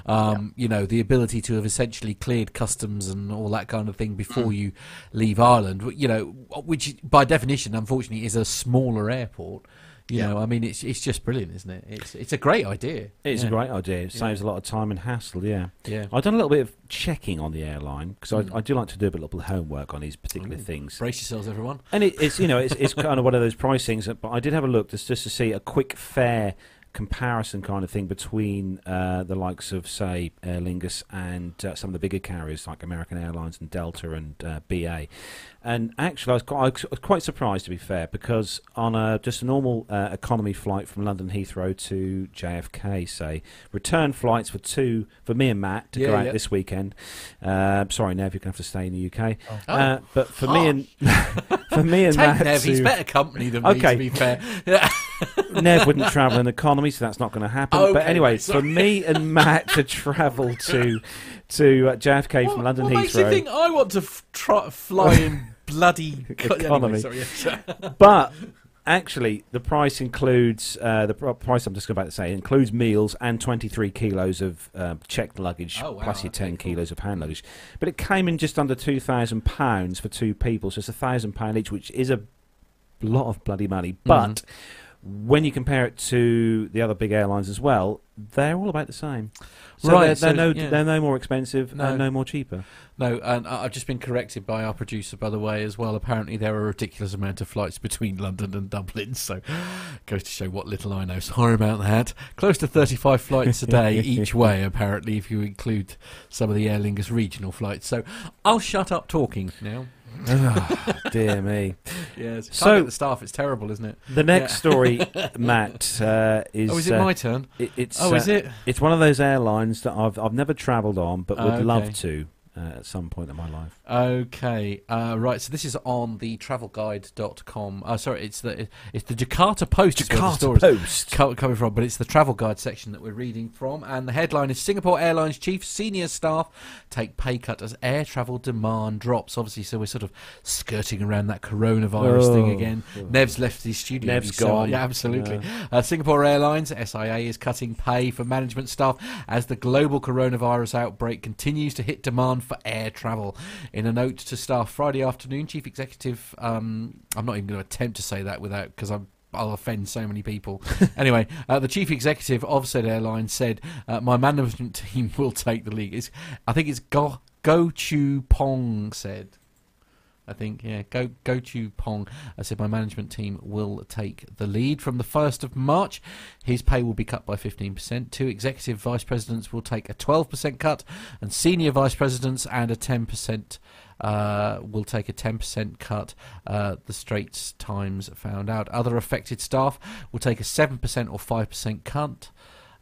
mm. um, yeah. you know, the ability to have essentially cleared customs and all that kind of thing before mm. you leave Ireland, you know, which by definition, unfortunately, is a smaller airport. You yeah. know, I mean, it's it's just brilliant, isn't it? It's it's a great idea. It's yeah. a great idea. It saves yeah. a lot of time and hassle, yeah. yeah. I've done a little bit of checking on the airline, because mm. I, I do like to do a little homework on these particular mm. things. Brace yourselves, everyone. And it, it's, you know, it's it's kind of one of those pricings, but I did have a look just, just to see a quick fare comparison kind of thing between uh, the likes of, say, Aer Lingus and uh, some of the bigger carriers like American Airlines and Delta and uh, B A. And actually, I was, quite, I was quite surprised, to be fair, because on a, just a normal uh, economy flight from London Heathrow to J F K, say, return flights for two for me and Matt to yeah, go out yeah. this weekend. Uh, sorry, Nev, you're going to have to stay in the U K. Oh. Uh, but for oh. me and for me and Take Matt, Nev, to, he's better company than okay. me. To be fair, Nev wouldn't travel in economy, so that's not going to happen. Okay, but anyway, sorry. for me and Matt to travel to to uh, J F K what, from London what Heathrow. What makes you think I want to f- try, fly in? Bloody economy. Anyway, sorry. But actually, the price includes uh, the price I'm just about to say includes meals and twenty-three kilos of uh, checked luggage, oh, wow, plus your ten kilos of hand luggage. But it came in just under two thousand pounds for two people, so it's a thousand pound each, which is a lot of bloody money. But mm. when you compare it to the other big airlines as well, they're all about the same. So right, they're, they're, so, no, yeah. they're no more expensive no. and no more cheaper. No, and I've just been corrected by our producer, by the way, as well. Apparently there are a ridiculous amount of flights between London and Dublin, so goes to show what little I know. Sorry about that. Close to thirty-five flights a day each way, apparently, if you include some of the Aer Lingus regional flights. So I'll shut up talking now. Oh, dear me. Yes. Can't so, get the staff, it's terrible, isn't it? The next yeah. story, Matt, uh, is. Oh, is it uh, my turn? It, it's, oh, uh, is it? It's one of those airlines that I've I've never travelled on, but would oh, okay. love to uh, at some point in my life. Okay, uh, right. So this is on the travel guide dot com. Oh, sorry, it's the it's the Jakarta Post. Jakarta Post coming from, but it's the travel guide section that we're reading from, and the headline is Singapore Airlines chief senior staff take pay cut as air travel demand drops. Obviously, so we're sort of skirting around that coronavirus oh, thing again. Oh. Nev's left his studio. Nev's gone. So, yeah, absolutely. Yeah. Uh, Singapore Airlines (S I A) is cutting pay for management staff as the global coronavirus outbreak continues to hit demand for air travel. In a note to staff Friday afternoon, Chief Executive, um, I'm not even going to attempt to say that without, because I'm I'll offend so many people. Anyway, uh, the chief executive of said airline said, uh, my management team will take the lead. It's, I think it's Go, Go Chu Pong said. I think, yeah, Go Go Chu Pong. I said my management team will take the lead. From the first of March, his pay will be cut by fifteen percent. Two executive vice presidents will take a twelve percent cut, and senior vice presidents and a ten percent Uh, will take a ten percent cut, uh, the Straits Times found out. Other affected staff will take a seven percent or five percent cut.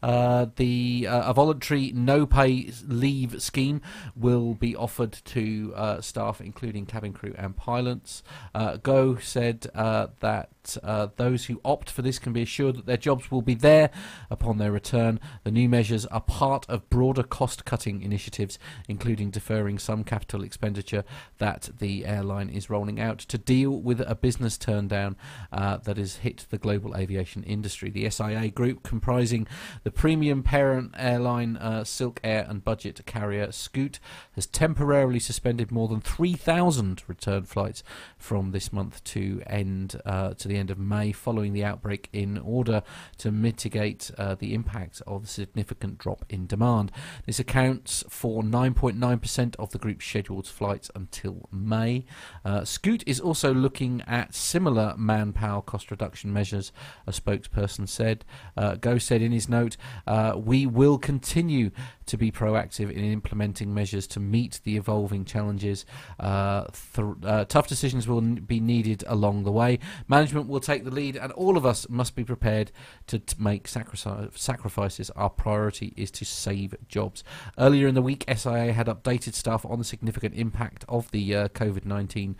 Uh, the uh, a voluntary no-pay leave scheme will be offered to uh, staff, including cabin crew and pilots. Uh, Go said uh, that uh, those who opt for this can be assured that their jobs will be there upon their return. The new measures are part of broader cost-cutting initiatives, including deferring some capital expenditure that the airline is rolling out to deal with a business turndown uh, that has hit the global aviation industry. The S I A group, comprising the The premium parent airline uh, Silk Air and budget carrier Scoot, has temporarily suspended more than three thousand return flights from this month to end uh, to the end of May following the outbreak, in order to mitigate uh, the impact of the significant drop in demand. This accounts for nine point nine percent of the group's scheduled flights until May. Uh, Scoot is also looking at similar manpower cost reduction measures, a spokesperson said. Uh, Go said in his note, Uh, we will continue to be proactive in implementing measures to meet the evolving challenges. Uh, th- uh, tough decisions will n- be needed along the way. Management will take the lead, and all of us must be prepared to t- make sacri- sacrifices. Our priority is to save jobs. Earlier in the week, S I A had updated staff on the significant impact of the uh, covid nineteen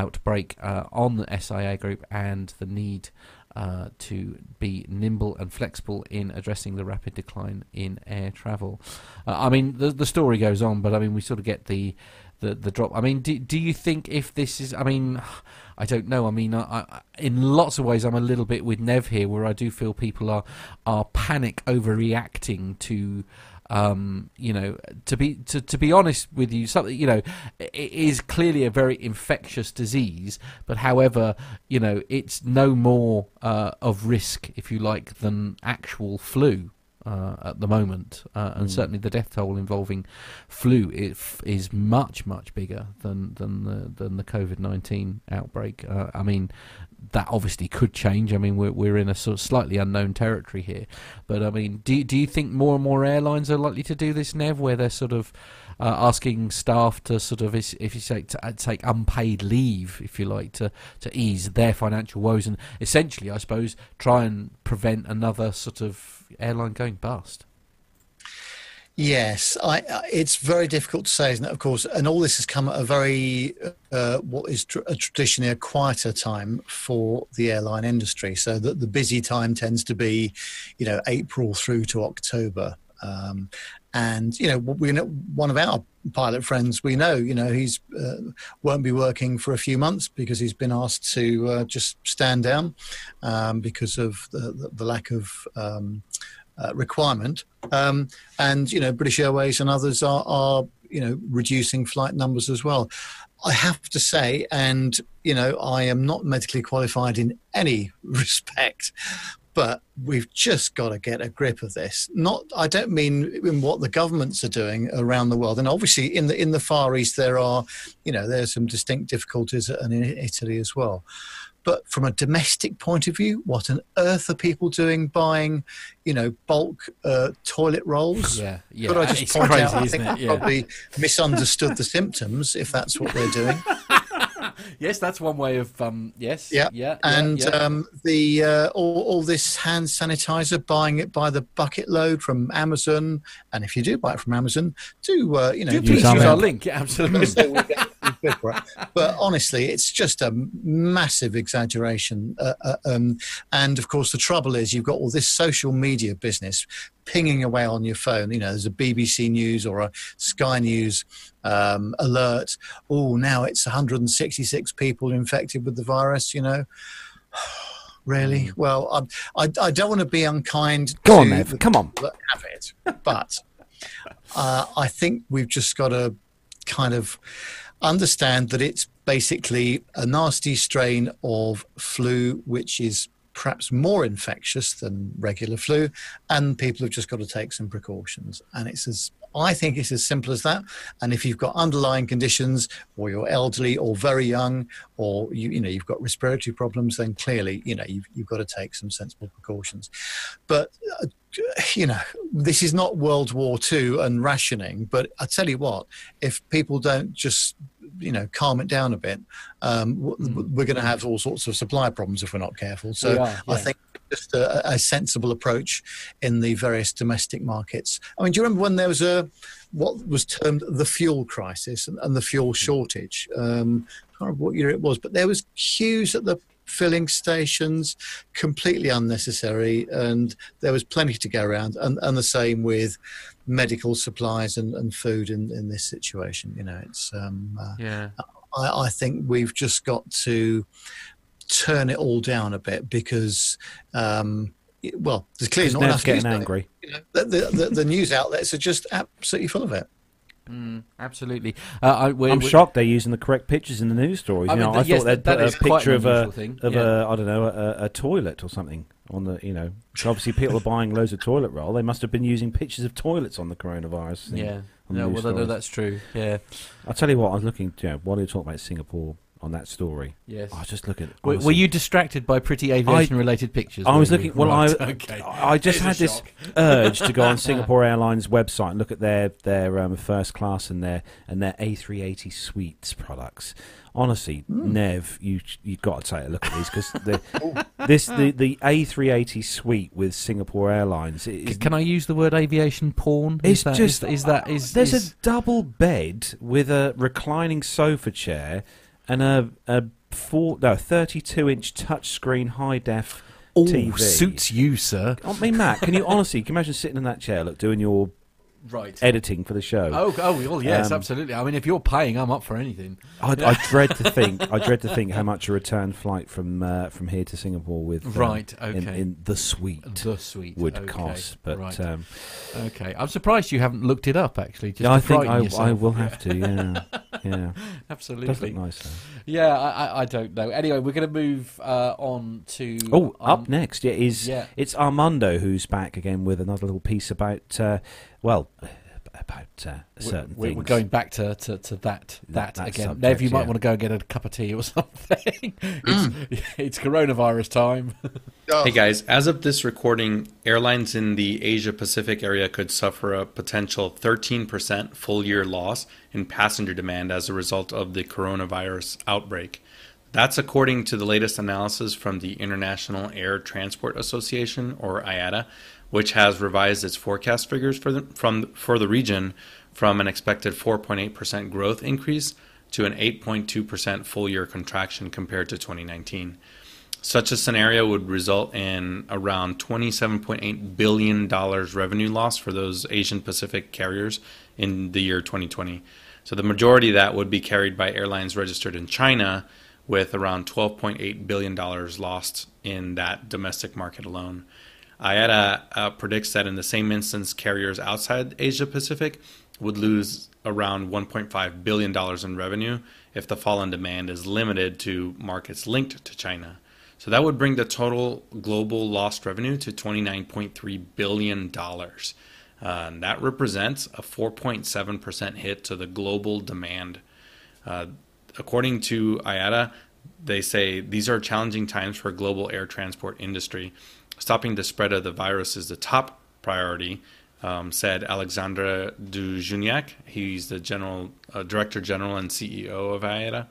outbreak uh, on the S I A group and the need uh, to be nimble and flexible in addressing the rapid decline in air travel. Uh, I mean, the, the story goes on, but I mean, we sort of get the the, the drop. I mean, do, do you think if this is, I mean, I don't know. I mean, I, I, in lots of ways, I'm a little bit with Nev here, where I do feel people are, are panic overreacting to, Um, you know, to be to, to be honest with you, something, you know, it is clearly a very infectious disease. But however, you know, it's no more uh, of risk, if you like, than actual flu uh, at the moment. Uh, and mm. certainly, the death toll involving flu is, is much much bigger than than the than the COVID nineteen outbreak. Uh, I mean. That obviously could change. I mean, we're we're in a sort of slightly unknown territory here. But I mean, do do you think more and more airlines are likely to do this, Nev, where they're sort of uh, asking staff to sort of, if you say, to take unpaid leave, if you like, to to ease their financial woes and essentially, I suppose, try and prevent another sort of airline going bust? Yes, I, it's very difficult to say, isn't it? Of course, and all this has come at a very, uh, what is tr- a traditionally a quieter time for the airline industry. So that the busy time tends to be, you know, April through to October. Um, and, you know, we know one of our pilot friends, we know, you know, he's uh, won't be working for a few months because he's been asked to uh, just stand down um, because of the, the, the lack of um Uh, requirement, um, and you know, British Airways and others are, are you know reducing flight numbers as well. I have to say, and you know, I am not medically qualified in any respect, but we've just got to get a grip of this. Not, I don't mean in what the governments are doing around the world, and obviously in the in the Far East there are, you know, there are some distinct difficulties, and in Italy as well. But from a domestic point of view, what on earth are people doing buying, you know, bulk uh, toilet rolls? Yeah, yeah. Could I just it's point crazy, out, I think they yeah. probably misunderstood the symptoms, if that's what they're doing. Yes, that's one way of, um, yes. Yeah, yeah. And yeah, yeah. Um, the uh, all, all this hand sanitizer, buying it by the bucket load from Amazon. And if you do buy it from Amazon, do, uh, you know. Do please use our link, yeah, absolutely. But honestly, it's just a massive exaggeration. Uh, uh, um, and of course, the trouble is you've got all this social media business pinging away on your phone. You know, there's a B B C News or a Sky News um, alert. Oh, now it's one hundred sixty-six people infected with the virus, you know. Really? Well, I'm, I, I don't want to be unkind. Go on, Nev. Come on. Have it. But uh, I think we've just got to kind of understand that it's basically a nasty strain of flu, which is perhaps more infectious than regular flu, and people have just got to take some precautions. And it's as, I think it's as simple as that. And if you've got underlying conditions, or you're elderly, or very young, or you, you know, you've got respiratory problems, then clearly, you know, you've, you've got to take some sensible precautions. But uh, you know, this is not World War Two and rationing. But I tell you what, if people don't just, you know, calm it down a bit, um, mm. we're going to have all sorts of supply problems if we're not careful. So yeah, yeah. I think just a, a sensible approach in the various domestic markets. I mean, do you remember when there was a what was termed the fuel crisis and, and the fuel shortage? Um, I can't remember what year it was, but there was queues at the filling stations, completely unnecessary, and there was plenty to go around, and, and the same with medical supplies and, and food in, in this situation. You know, it's um uh, yeah I, I think we've just got to turn it all down a bit, because um it, well, there's clearly not enough getting angry. You know, the, the, the, the news outlets are just absolutely full of it. Mm, absolutely. Uh, I, we're, I'm we're, shocked they're using the correct pictures in the news stories. I, you mean, know, I yes, thought they'd that, put that a picture of a thing. of yeah. a I don't know a, a toilet or something on the, you know. So obviously people are buying loads of toilet roll. They must have been using pictures of toilets on the coronavirus. Thing, yeah. No, well, no, that's true. Yeah. I'll tell you what. I was looking. You know, while you talk about Singapore on that story, yes. I was just looking. Honestly, were you distracted by pretty aviation-related pictures? I was looking. Well, right. I okay. I just had this urge to go on Singapore Airlines website and look at their their um, first class and their and their A three eighty suites products. Honestly, mm. Nev, you you've got to take a look at these, because the, this the the A three eighty suite with Singapore Airlines. It, is, can I use the word aviation porn? Is it's that, just is, is that is there's is, a double bed with a reclining sofa chair. And a a four no thirty-two inch touchscreen high def oh, T V. Suits you, sir. I mean, Matt, can you honestly, can you imagine sitting in that chair, look, doing your right editing for the show? Oh, oh well, yes, um, absolutely. I mean, if you're paying, I'm up for anything. I, yeah. I dread to think, I dread to think how much a return flight from uh, from here to Singapore with um, right, okay, in, in the suite, the suite would okay. cost. But right. um, okay, I'm surprised you haven't looked it up. Actually, just yeah, I think I, I will have to. Yeah, yeah, absolutely. Does look nice, though. Yeah, I, I don't know. Anyway, we're going to move uh, on to oh, um, up next. Yeah, is yeah. it's Armando who's back again with another little piece about. Uh, Well, about uh, certain we're, things. We're going back to, to, to that, that, that again. Subject, Nev, you might yeah. want to go and get a cup of tea or something. it's, it's coronavirus time. Oh. Hey, guys. As of this recording, airlines in the Asia-Pacific area could suffer a potential thirteen percent full-year loss in passenger demand as a result of the coronavirus outbreak. That's according to the latest analysis from the International Air Transport Association, or I A T A, which has revised its forecast figures for the, from, for the region from an expected four point eight percent growth increase to an eight point two percent full-year contraction compared to twenty nineteen. Such a scenario would result in around twenty-seven point eight billion dollars revenue loss for those Asian Pacific carriers in the year twenty twenty. So the majority of that would be carried by airlines registered in China, with around twelve point eight billion dollars lost in that domestic market alone. I A T A uh, predicts that in the same instance, carriers outside Asia-Pacific would lose around one point five billion dollars in revenue if the fall in demand is limited to markets linked to China. So that would bring the total global lost revenue to twenty-nine point three billion dollars. Uh, and that represents a four point seven percent hit to the global demand. Uh, according to I A T A, they say these are challenging times for global air transport industry. Stopping the spread of the virus is the top priority, um, said Alexandre Dujuniac. He's the general uh, Director General and C E O of I A T A.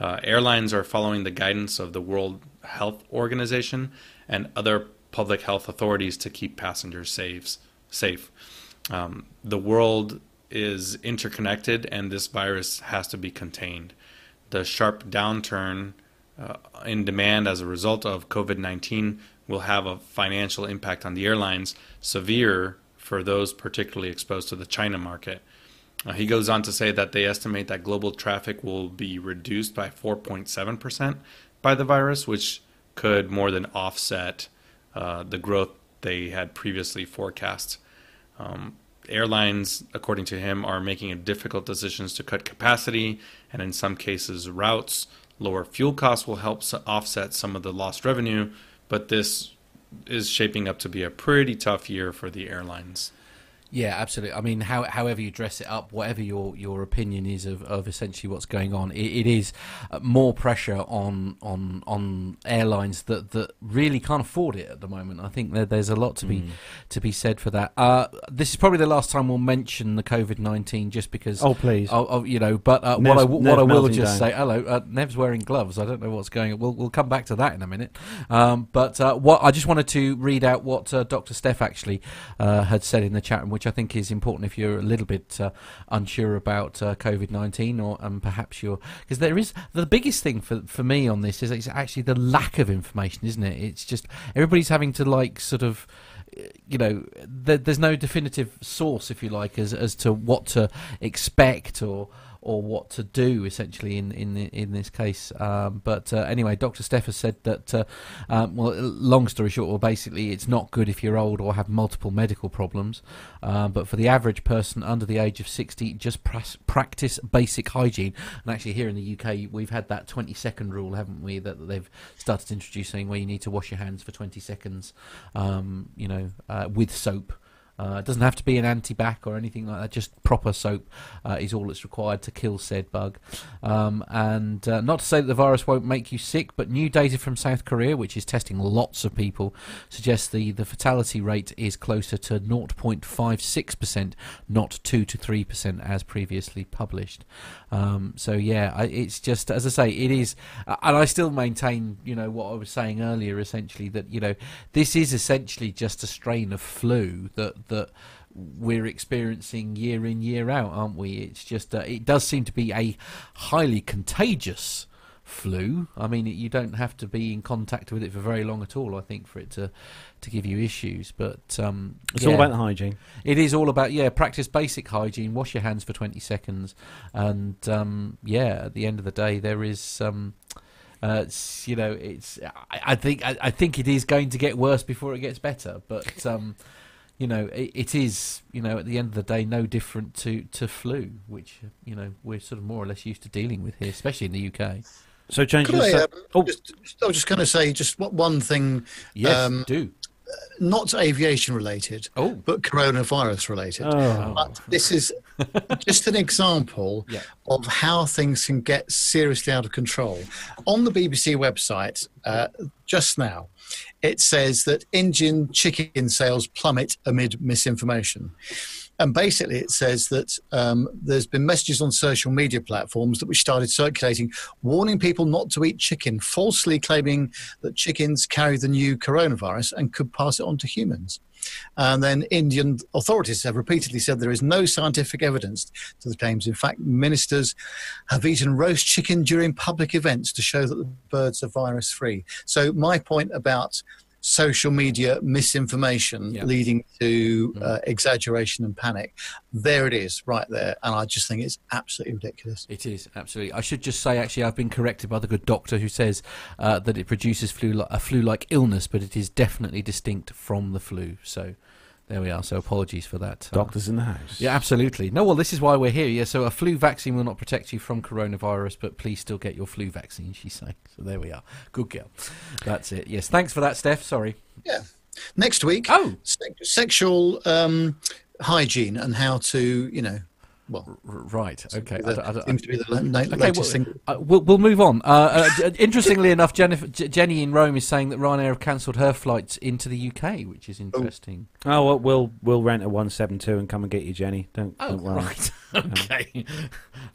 Uh, airlines are following the guidance of the World Health Organization and other public health authorities to keep passengers safe. safe. Um, the world is interconnected, and this virus has to be contained. The sharp downturn uh, in demand as a result of COVID nineteen will have a financial impact on the airlines, severe for those particularly exposed to the China market. Uh, he goes on to say that they estimate that global traffic will be reduced by four point seven percent by the virus, which could more than offset uh, the growth they had previously forecast. Um, airlines, according to him, are making difficult decisions to cut capacity and in some cases routes. Lower fuel costs will help offset some of the lost revenue, but this is shaping up to be a pretty tough year for the airlines. Yeah, absolutely. I mean, how, however you dress it up, whatever your, your opinion is of, of essentially what's going on, it, it is more pressure on on on airlines that, that really can't afford it at the moment. I think that there's a lot to be mm. to be said for that. Uh, this is probably the last time we'll mention the COVID nineteen, just because. Oh please, I'll, I'll, you know. But uh, what I what I will just down. say, hello, uh, Nev's wearing gloves. I don't know what's going on. We'll we'll come back to that in a minute. Um, but uh, what I just wanted to read out what uh, Doctor Steph actually uh, had said in the chat room, which I think is important if you're a little bit uh, unsure about uh, COVID nineteen, or um, perhaps you're, because there is the biggest thing for for me on this is it's actually the lack of information, isn't it? It's just everybody's having to like sort of, you know, there, there's no definitive source, if you like, as as to what to expect or or what to do essentially in in in this case. Um, but uh, anyway, Doctor Steph has said that, uh, um, well, long story short, well, basically it's not good if you're old or have multiple medical problems. Uh, but for the average person under the age of sixty, just pr- practice basic hygiene. And actually here in the U K, we've had that twenty second rule, haven't we, that they've started introducing, where you need to wash your hands for twenty seconds, um, you know, uh, with soap. Uh, it doesn't have to be an anti-bac or anything like that. Just proper soap uh, is all that's required to kill said bug. Um, and uh, not to say that the virus won't make you sick, but new data from South Korea, which is testing lots of people, suggests the, the fatality rate is closer to zero point five six percent, not two to three percent as previously published. Um, so, yeah, I, it's just, as I say, it is, uh, and I still maintain, you know, what I was saying earlier, essentially, that, you know, this is essentially just a strain of flu that, that we're experiencing year in, year out, aren't we? It's just uh, it does seem to be a highly contagious flu. I mean, you don't have to be in contact with it for very long at all, I think, for it to to give you issues. But um, it's yeah. all about the hygiene. It is all about, yeah, practice basic hygiene, wash your hands for twenty seconds. And, um, yeah, at the end of the day, there is... Um, Uh, it's, you know, it's. I, I think. I, I think it is going to get worse before it gets better. But um, you know, it, it is. You know, at the end of the day, no different to, to flu, which you know we're sort of more or less used to dealing with here, especially in the U K. So, change. Could I, so- um, oh. just, I was just going to say just one thing. Yes, um, do. Not aviation related, oh. but coronavirus related. Oh. But this is just an example yeah. of how things can get seriously out of control. On the B B C website, uh, just now, it says that Indian chicken sales plummet amid misinformation. And basically it says that um, there's been messages on social media platforms that we started circulating, warning people not to eat chicken, falsely claiming that chickens carry the new coronavirus and could pass it on to humans. And then Indian authorities have repeatedly said there is no scientific evidence to the claims. In fact, ministers have eaten roast chicken during public events to show that the birds are virus-free. So my point about... social media misinformation yeah. leading to uh, exaggeration and panic. There it is, right there. And I just think it's absolutely ridiculous. It is, absolutely. I should just say, actually, I've been corrected by the good doctor who says uh, that it produces flu li- a flu-like illness, but it is definitely distinct from the flu. So... there we are. So apologies for that. Doctors in the house. Yeah, absolutely. No, well, this is why we're here. Yeah, so a flu vaccine will not protect you from coronavirus, but please still get your flu vaccine, she's saying. So there we are. Good girl. That's it. Yes, thanks for that, Steph. Sorry. Yeah. Next week. Oh. Se- sexual um, hygiene and how to, you know... Well, right. Okay. Seems to be the latest thing. We'll we'll move on. Uh, uh, interestingly enough, Jennifer, J- Jenny in Rome is saying that Ryanair have cancelled her flights into the U K, which is interesting. Oh, oh well, we'll we'll rent a one seven two and come and get you, Jenny. Don't. Oh, don't worry. Right. Okay.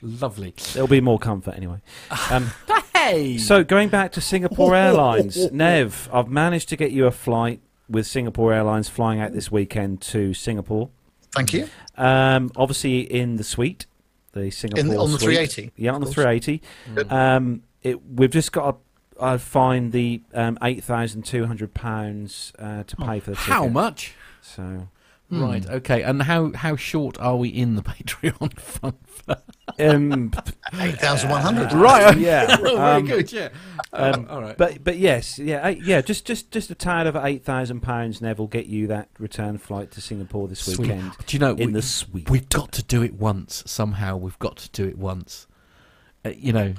Lovely. There'll be more comfort anyway. Um, hey. So going back to Singapore Airlines, Nev, I've managed to get you a flight with Singapore Airlines flying out this weekend to Singapore. Thank you. Um, obviously, in the suite, the Singapore in the, on the three eighty. Yeah, on the three eighty. Mm. Um, it, we've just got to uh, find the um, eight thousand two hundred pounds uh, to pay oh, for the ticket. How much? So, mm. Right, okay. And how, how short are we in the Patreon fund? um, eight thousand one hundred. Uh, right, yeah. Very um, good, yeah. Um, All right. But but yes, yeah, eight, yeah. Just just just a tad of eight thousand pounds, Nev, will get you that return flight to Singapore this sweet. weekend. Do you know in we, the suite? We've got to do it once somehow. We've got to do it once. Uh, you know,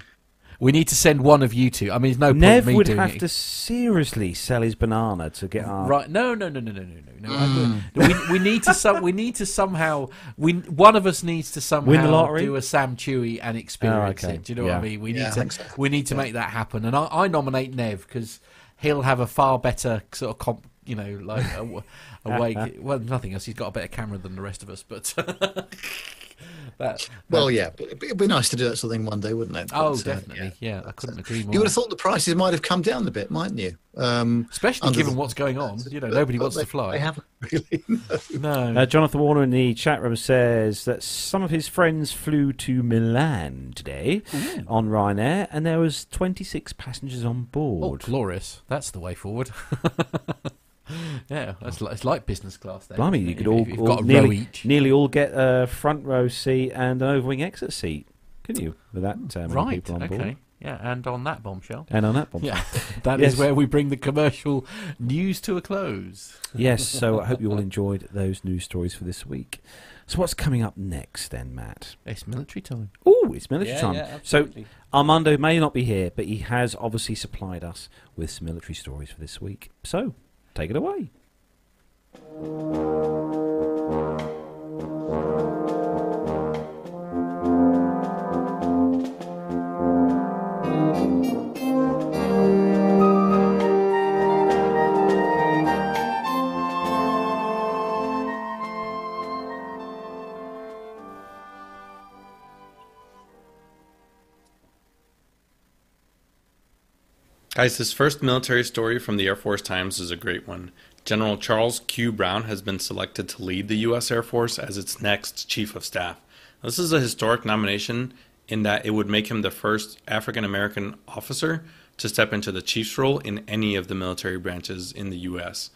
we need to send one of you two. I mean, there's no Nev point me would doing have it. to seriously sell his banana to get our right. No, no, no, no, no, no, no. Mm. I, we, we need to some. We need to somehow. We one of us needs to somehow win the lottery? Do a Sam Chewy and experience oh, okay. it. Do you know yeah. what I mean? We yeah, need to. So. We need to yeah. make that happen. And I, I nominate Nev because he'll have a far better sort of comp. You know, like a, a way. Well, nothing else. He's got a better camera than the rest of us, but. That, well, that. yeah, but it'd be nice to do that sort of thing one day, wouldn't it? But, oh, definitely. Uh, yeah. yeah, I couldn't agree more. You would have thought the prices might have come down a bit, mightn't you? Um, Especially given the, what's going on. You know, but, nobody but wants they, to fly. They haven't really. No. no. Uh, Jonathan Warner in the chat room says that some of his friends flew to Milan today Ooh. on Ryanair, and there was twenty-six passengers on board. Oh, glorious! That's the way forward. Yeah, that's like, it's like business class there. Blimey, you could all, all got a nearly, row each. nearly all get a front row seat and an overwing exit seat, couldn't you? With that uh, many right, people on okay. board. Yeah, and on that bombshell. And on that bombshell. Yeah, that yes. is where we bring the commercial news to a close. Yes, so I hope you all enjoyed those news stories for this week. So what's coming up next then, Matt? It's military time. Oh, it's military yeah, time. Yeah, so Armando may not be here, but he has obviously supplied us with some military stories for this week. So... take it away. Guys, this first military story from the Air Force Times is a great one. General Charles Q. Brown has been selected to lead the U S Air Force as its next Chief of Staff. This is a historic nomination in that it would make him the first African-American officer to step into the chief's role in any of the military branches in the U S.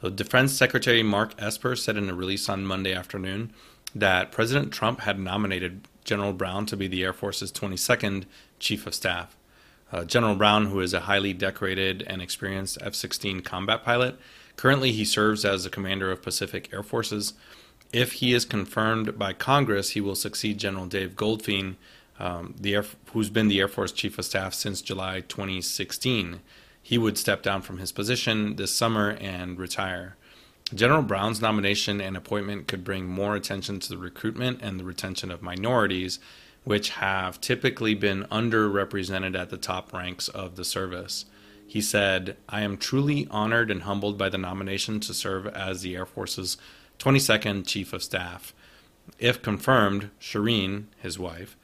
So Defense Secretary Mark Esper said in a release on Monday afternoon that President Trump had nominated General Brown to be the Air Force's twenty-second Chief of Staff. Uh, General Brown, who is a highly decorated and experienced F sixteen combat pilot, currently he serves as the commander of Pacific Air Forces. If he is confirmed by Congress, he will succeed General Dave Goldfein, um, the Air, who's been the Air Force Chief of Staff since July twenty sixteen. He would step down from his position this summer and retire. General Brown's nomination and appointment could bring more attention to the recruitment and the retention of minorities, which have typically been underrepresented at the top ranks of the service. He said, "I am truly honored and humbled by the nomination to serve as the Air Force's twenty-second Chief of Staff. If confirmed, Shireen, his wife,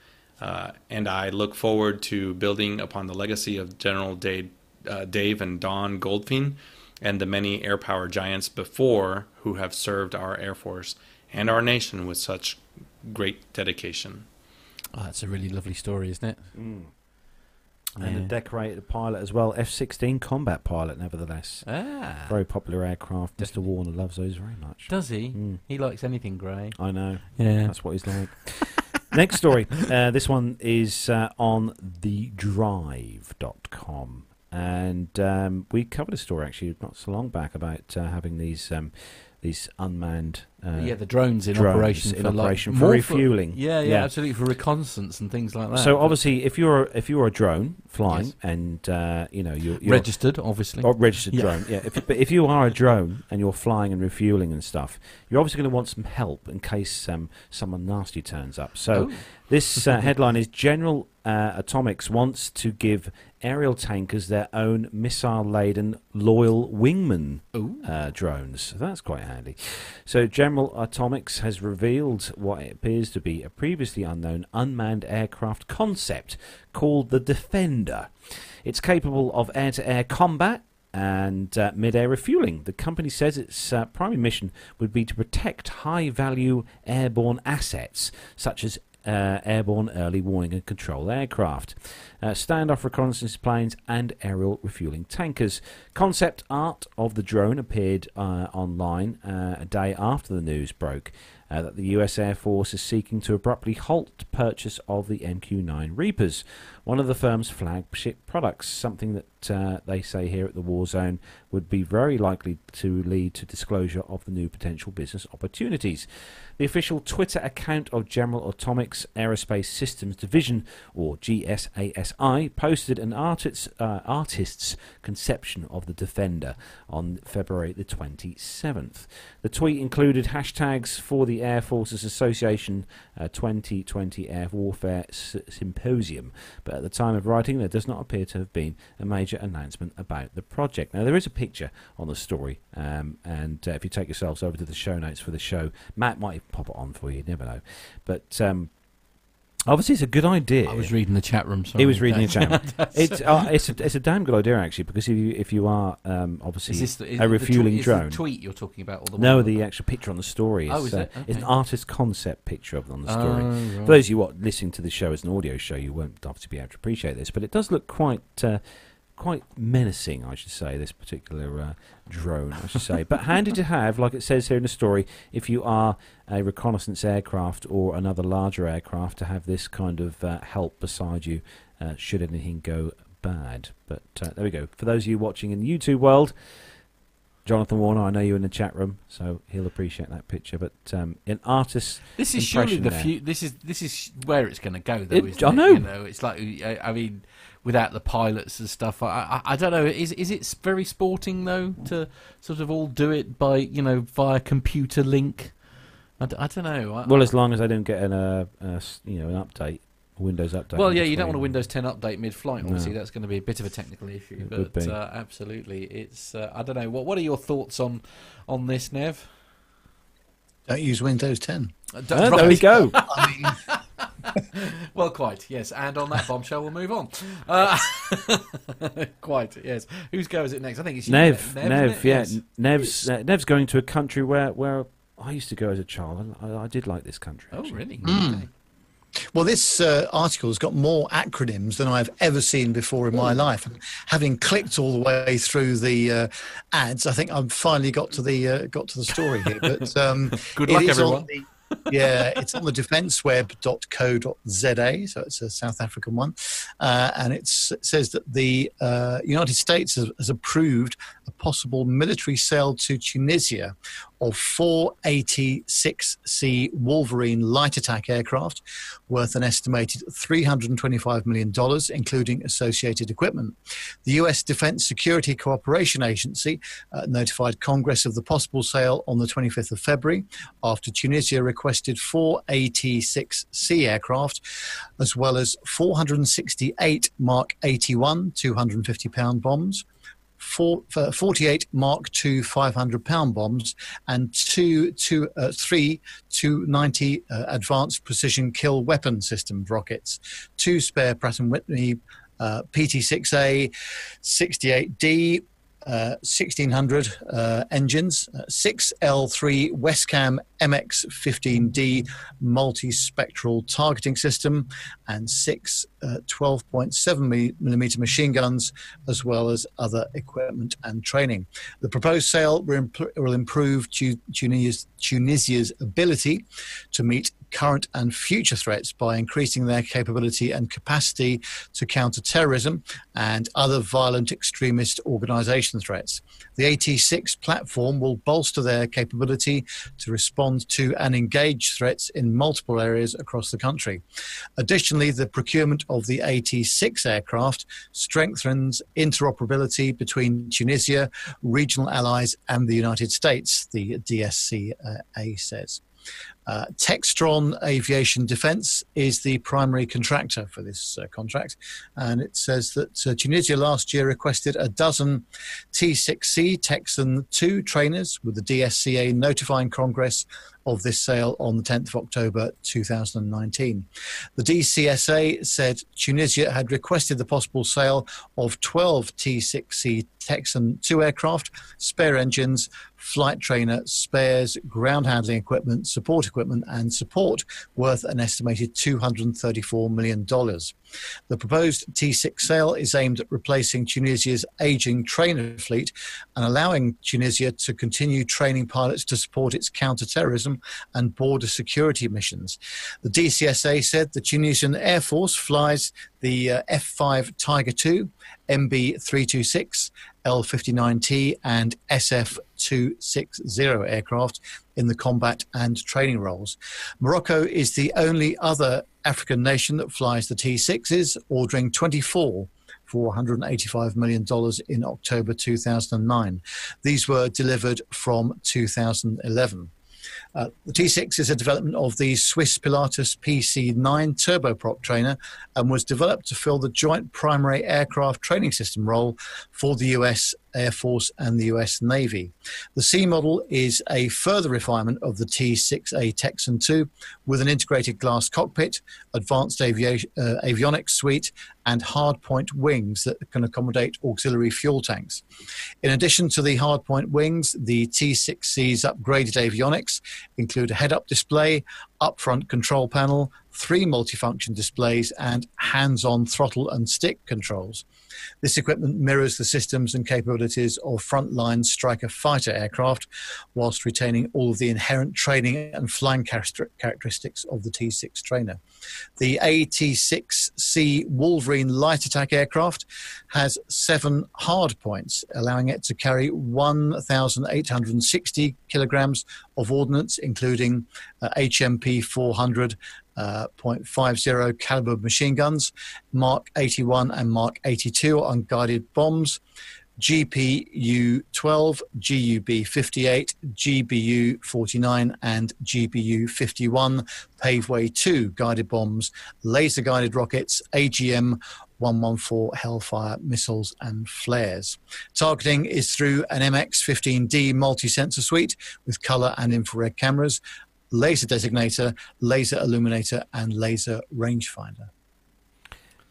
uh, and I look forward to building upon the legacy of General Dave, uh, Dave and Dawn Goldfein and the many air power giants before who have served our Air Force and our nation with such great dedication." Oh, that's a really lovely story, isn't it? Mm. And yeah. A decorated pilot as well, F sixteen combat pilot, nevertheless. Ah. Very popular aircraft. Mister Warner loves those very much. Does he? Mm. He likes anything grey. I know. Yeah. That's what he's like. Next story. Uh, this one is uh, on the drive dot com. And um, we covered a story, actually, not so long back about uh, having these... Um, These unmanned uh, yeah the drones in drones operation for, in operation like, for refueling for, yeah, yeah yeah absolutely for reconnaissance and things like that. So obviously, if you're if you're a drone flying, yes. and uh, you know you're, you're registered obviously or registered yeah. drone yeah. If, but if you are a drone and you're flying and refueling and stuff, you're obviously going to want some help in case um, someone nasty turns up. So oh. this uh, headline is General uh, Atomics wants to give aerial tankers their own missile-laden loyal wingman uh, drones. So that's quite handy. So General Atomics has revealed what appears to be a previously unknown unmanned aircraft concept called the Defender. It's capable of air-to-air combat and uh, mid-air refueling. The company says its uh, primary mission would be to protect high-value airborne assets such as Uh, airborne early warning and control aircraft, uh, standoff reconnaissance planes, and aerial refueling tankers. Concept art of the drone appeared uh, online uh, a day after the news broke uh, that the U S Air Force is seeking to abruptly halt purchase of the M Q nine Reapers, one of the firm's flagship products, something that uh, they say here at the War Zone would be very likely to lead to disclosure of the new potential business opportunities. The official Twitter account of General Atomics Aerospace Systems Division, or G S A S I, posted an artist's, uh, artist's conception of the Defender on February the twenty-seventh. The tweet included hashtags for the Air Forces Association uh, twenty twenty Air Warfare S- Symposium, but at the time of writing, there does not appear to have been a major announcement about the project. Now, there is a picture on the story, um, and uh, if you take yourselves over to the show notes for the show, Matt might even pop it on for you, you never know. But um, obviously, it's a good idea. I was reading the chat room, sorry. He was reading the chat room. It's, uh, it's, a, it's a damn good idea, actually, because if you, if you are, um, obviously, is this the, is a refueling the tw- drone. Is the tweet you're talking about? Or the no, the actual picture on the story. Is, oh, is uh, it? Okay. It's an artist concept picture of it on the story. Oh, right. For those of you what, listening to the show as an audio show, you won't obviously be able to appreciate this, but it does look quite... Uh, quite menacing, I should say, this particular uh, drone, I should say. But handy to have, like it says here in the story, if you are a reconnaissance aircraft or another larger aircraft, to have this kind of uh, help beside you uh, should anything go bad. But uh, there we go. For those of you watching in the YouTube world, Jonathan Warner, I know you're in the chat room, so he'll appreciate that picture. But um, an artist's this is surely the few, this is this is where it's going to go, though. It, isn't I know. It? You know, it's like I, I mean, without the pilots and stuff, I, I I don't know. Is is it very sporting though to sort of all do it by you know via computer link? I, d- I don't know. I, well, as long as I don't get an uh, uh you know an update. Windows update. Well, yeah, you don't want a Windows ten update mid-flight. Obviously, no. That's going to be a bit of a technical issue, it but uh, absolutely, it's. Uh, I don't know. What What are your thoughts on on this, Nev? Don't use Windows ten. Uh, don't, oh, right. There we go. I mean... well, quite yes. And on that bombshell, we'll move on. Uh, quite yes. Whose go is it next? I think it's you, Nev. Nev. Nev yeah. Yes. Nev's uh, Nev's going to a country where where I used to go as a child. I, I did like this country. Actually. Oh, really? Mm. Okay. Well, this uh, article's got more acronyms than I've ever seen before in my life. And having clicked all the way through the uh, ads, I think I've finally got to the uh, got to the story here. But um, good luck, everyone. Yeah, it's on the defence web dot co dot z a, so it's a South African one, uh, and it's, it says that the uh, United States has, has approved a possible military sale to Tunisia of four eighty-six C Wolverine light attack aircraft worth an estimated three hundred twenty-five million dollars, including associated equipment. The U S Defense Security Cooperation Agency uh, notified Congress of the possible sale on the twenty-fifth of February after Tunisia requested four A T six C aircraft, as well as four hundred sixty-eight Mark eighty-one two hundred fifty pound bombs, Four, uh, forty-eight Mark two five hundred pound bombs, and two, two, uh, three two ninety uh, advanced precision kill weapon system rockets, two spare Pratt and Whitney uh, P T six A, sixty-eight D, uh, sixteen hundred uh, engines, uh, six L three Westcam M X fifteen D multi-spectral targeting system, and six uh, twelve point seven millimeter machine guns, as well as other equipment and training. The proposed sale will improve Tunisia's, Tunisia's ability to meet current and future threats by increasing their capability and capacity to counter terrorism and other violent extremist organization threats. The A T six platform will bolster their capability to respond to and engage threats in multiple areas across the country. Additionally, the procurement of the A T six aircraft strengthens interoperability between Tunisia, regional allies, and the United States, the D S C A says. Uh, Textron Aviation Defence is the primary contractor for this uh, contract, and it says that uh, Tunisia last year requested a dozen T six C Texan two trainers, with the D S C A notifying Congress of this sale on the tenth of October two thousand nineteen. The D C S A said Tunisia had requested the possible sale of twelve T six C Texan two aircraft, spare engines, flight trainer, spares, ground handling equipment, support equipment, equipment and support worth an estimated two hundred thirty-four million dollars. The proposed T six sale is aimed at replacing Tunisia's aging trainer fleet and allowing Tunisia to continue training pilots to support its counter-terrorism and border security missions. The D C S A said the Tunisian Air Force flies the uh, F five Tiger two, M B three twenty-six, L fifty-nine T and S F two sixty aircraft in the combat and training roles. Morocco is the only other African nation that flies the T sixes, ordering twenty-four for one hundred eighty-five million dollars in October two thousand nine. These were delivered from two thousand eleven. Uh, the T six is a development of the Swiss Pilatus P C nine turboprop trainer and was developed to fill the Joint Primary Aircraft Training System role for the U S Air Force and the U S Navy. The C model is a further refinement of the T six A Texan two with an integrated glass cockpit, advanced aviation, uh, avionics suite, and hardpoint wings that can accommodate auxiliary fuel tanks. In addition to the hardpoint wings, the T six C's upgraded avionics include a head-up display, upfront control panel, three multifunction displays, and hands-on throttle and stick controls. This equipment mirrors the systems and capabilities of frontline Striker fighter aircraft, whilst retaining all of the inherent training and flying characteristics of the T six trainer. The A T six C Wolverine light attack aircraft has seven hard points, allowing it to carry one thousand eight hundred sixty kilograms of ordnance, including uh, H M P four hundred, Uh, point five zero caliber machine guns, Mark eighty-one and Mark eighty-two unguided bombs, G P U twelve, G U B fifty-eight, G B U forty-nine and G B U fifty-one Paveway two guided bombs, laser guided rockets, A G M one fourteen Hellfire missiles and flares. Targeting is through an M X fifteen D multi-sensor suite with color and infrared cameras, laser designator, laser illuminator, and laser rangefinder.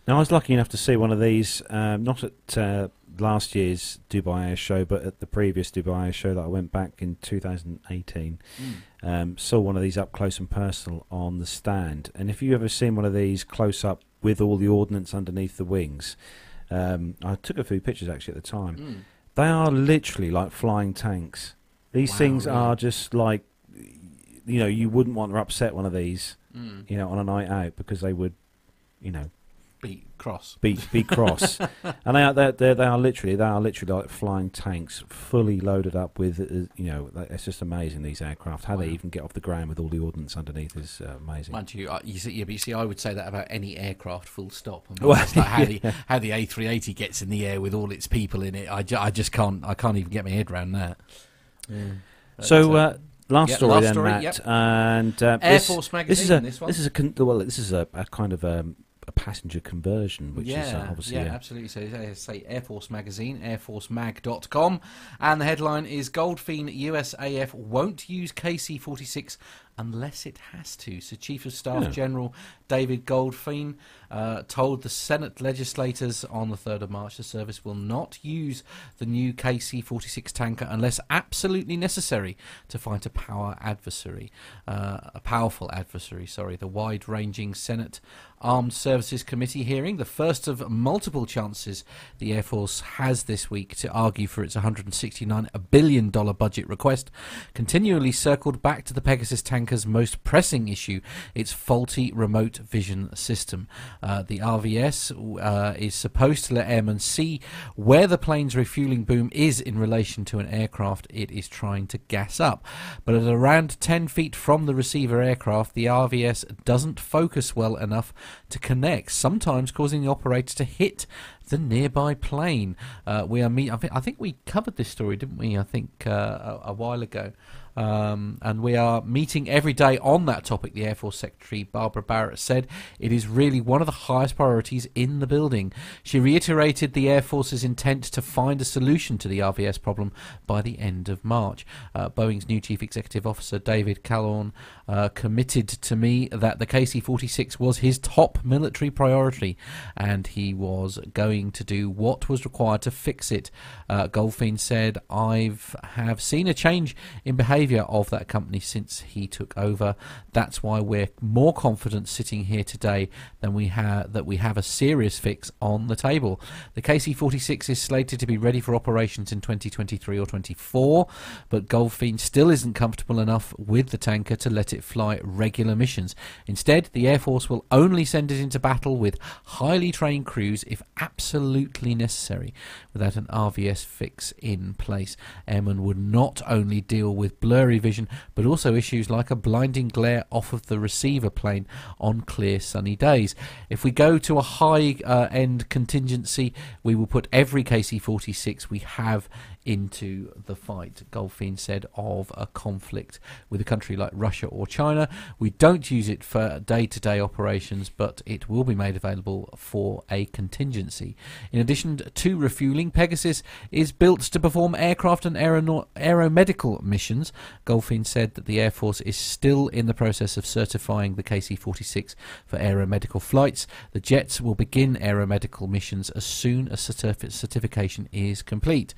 Now, I was lucky enough to see one of these, um, not at uh, last year's Dubai Air Show, but at the previous Dubai Air Show that I went back in two thousand eighteen. Mm. Um, saw one of these up close and personal on the stand. And if you've ever seen one of these close up with all the ordnance underneath the wings, um, I took a few pictures actually at the time. Mm. They are literally like flying tanks. These wow, things really? Are just like, you know, you wouldn't want to upset one of these, mm. you know, on a night out, because they would, you know, Be cross. Be, be cross. And they are, they they are literally, they are literally like flying tanks, fully loaded up with, uh, you know, it's just amazing, these aircraft. How wow. they even get off the ground with all the ordnance underneath is uh, amazing. Mind you, uh, you, see, yeah, but you see, I would say that about any aircraft, full stop. I mean, well, like how, yeah. the, how the A three eighty gets in the air with all its people in it, I, ju I just can't, I can't even get my head around that. Yeah. So... Uh, Last yep, story last then, story, Matt, yep. and uh, Air this, Force magazine. This is a this, one. This is a con well, this is a, a kind of um, a passenger conversion, which yeah, is uh, obviously yeah, a absolutely. So uh, say Air Force magazine, air force mag dot com, and the headline is Goldfein U S A F won't use K C forty-six unless it has to. So Chief of Staff yeah. General David Goldfein uh, told the Senate legislators on the third of March the service will not use the new K C forty-six tanker unless absolutely necessary to fight a power adversary, uh, a powerful adversary, sorry. The wide-ranging Senate Armed Services Committee hearing, the first of multiple chances the Air Force has this week to argue for its one hundred sixty-nine billion dollar budget request, continually circled back to the Pegasus tanker most pressing issue, its faulty remote vision system. Uh, the R V S uh, is supposed to let airmen see where the plane's refueling boom is in relation to an aircraft it is trying to gas up. But at around ten feet from the receiver aircraft, the R V S doesn't focus well enough to connect, sometimes causing the operator to hit the nearby plane. Uh, we are meet I, th I think we covered this story, didn't we? I think uh, a, a while ago. Um, and we are meeting every day on that topic, the Air Force Secretary Barbara Barrett said. It is really one of the highest priorities in the building. She reiterated the Air Force's intent to find a solution to the R V S problem by the end of March. Uh, Boeing's new Chief Executive Officer David Calhoun uh, committed to me that the K C forty-six was his top military priority and he was going to do what was required to fix it. Uh, Goldfein said, I've have seen a change in behaviour of that company since he took over. That's why we're more confident sitting here today than we have that we have a serious fix on the table. The K C forty-six is slated to be ready for operations in twenty twenty-three or twenty-four, but Goldfein still isn't comfortable enough with the tanker to let it fly regular missions. Instead, the Air Force will only send it into battle with highly trained crews if absolutely necessary, without an R V S fix in place. Airmen would not only deal with blue blurry vision, but also issues like a blinding glare off of the receiver plane on clear sunny days. If we go to a high uh, end contingency, we will put every K C forty-six we have into the fight, Goldfein said of a conflict with a country like Russia or China. We don't use it for day-to-day operations, but it will be made available for a contingency. In addition to refueling, Pegasus is built to perform aircraft and aeronaut aeromedical missions. Goldfein said that the Air Force is still in the process of certifying the K C forty-six for aeromedical flights. The jets will begin aeromedical missions as soon as certif certification is complete.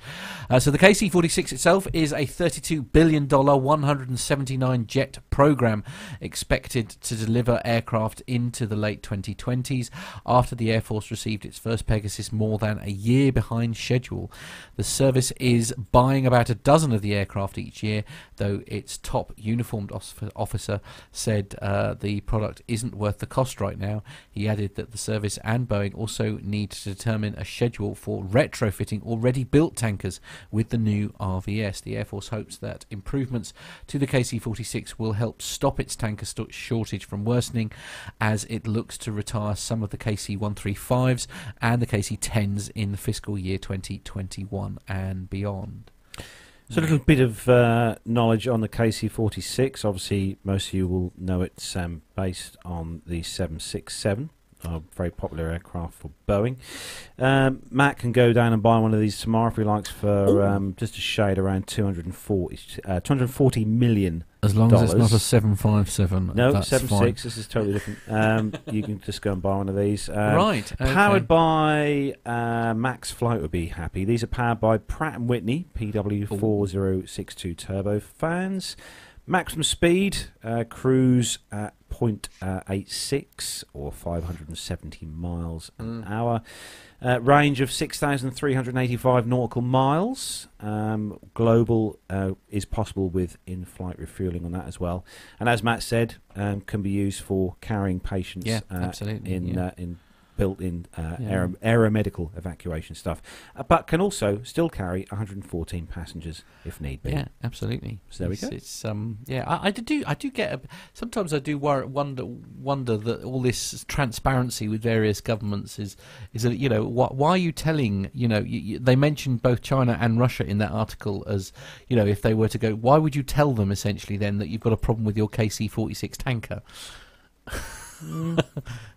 Uh, So the K C forty-six itself is a thirty-two billion dollar, one hundred seventy-nine jet program expected to deliver aircraft into the late twenty twenties after the Air Force received its first Pegasus more than a year behind schedule. The service is buying about a dozen of the aircraft each year, though its top uniformed officer said uh, the product isn't worth the cost right now. He added that the service and Boeing also need to determine a schedule for retrofitting already built tankers with the new R V S. The Air Force hopes that improvements to the K C forty-six will help stop its tanker shortage from worsening as it looks to retire some of the K C one thirty-fives and the K C tens in the fiscal year twenty twenty-one and beyond. So a little bit of uh, knowledge on the K C forty-six. Obviously, most of you will know it's um, based on the seven sixty-seven. a very popular aircraft for Boeing. Um, Matt can go down and buy one of these tomorrow if he likes for um, just a shade around two hundred forty million dollars. As long as it's not a seven fifty-seven. No, seven six. This is totally different. Um, you can just go and buy one of these. Um, right. Okay. Powered by uh, Max Flight would be happy. These are powered by Pratt and Whitney P W four zero six two turbofans. Maximum speed, uh, cruise at zero point eight six or five hundred seventy miles an mm. hour. Uh, range of six thousand three hundred eighty-five nautical miles. Um, global uh, is possible with in-flight refueling on that as well. And as Matt said, um, can be used for carrying patients yeah, uh, absolutely, in yeah. uh, in built-in uh, yeah. aer aeromedical evacuation stuff, uh, but can also still carry one hundred fourteen passengers if need be. Yeah, absolutely. So there it's, we go. It's um, yeah, I, I do. I do get. A, sometimes I do worry, wonder wonder that all this transparency with various governments is is a, you know wh why are you telling you know you, you, they mentioned both China and Russia in that article as you know if they were to go, why would you tell them essentially then that you've got a problem with your K C forty-six tanker?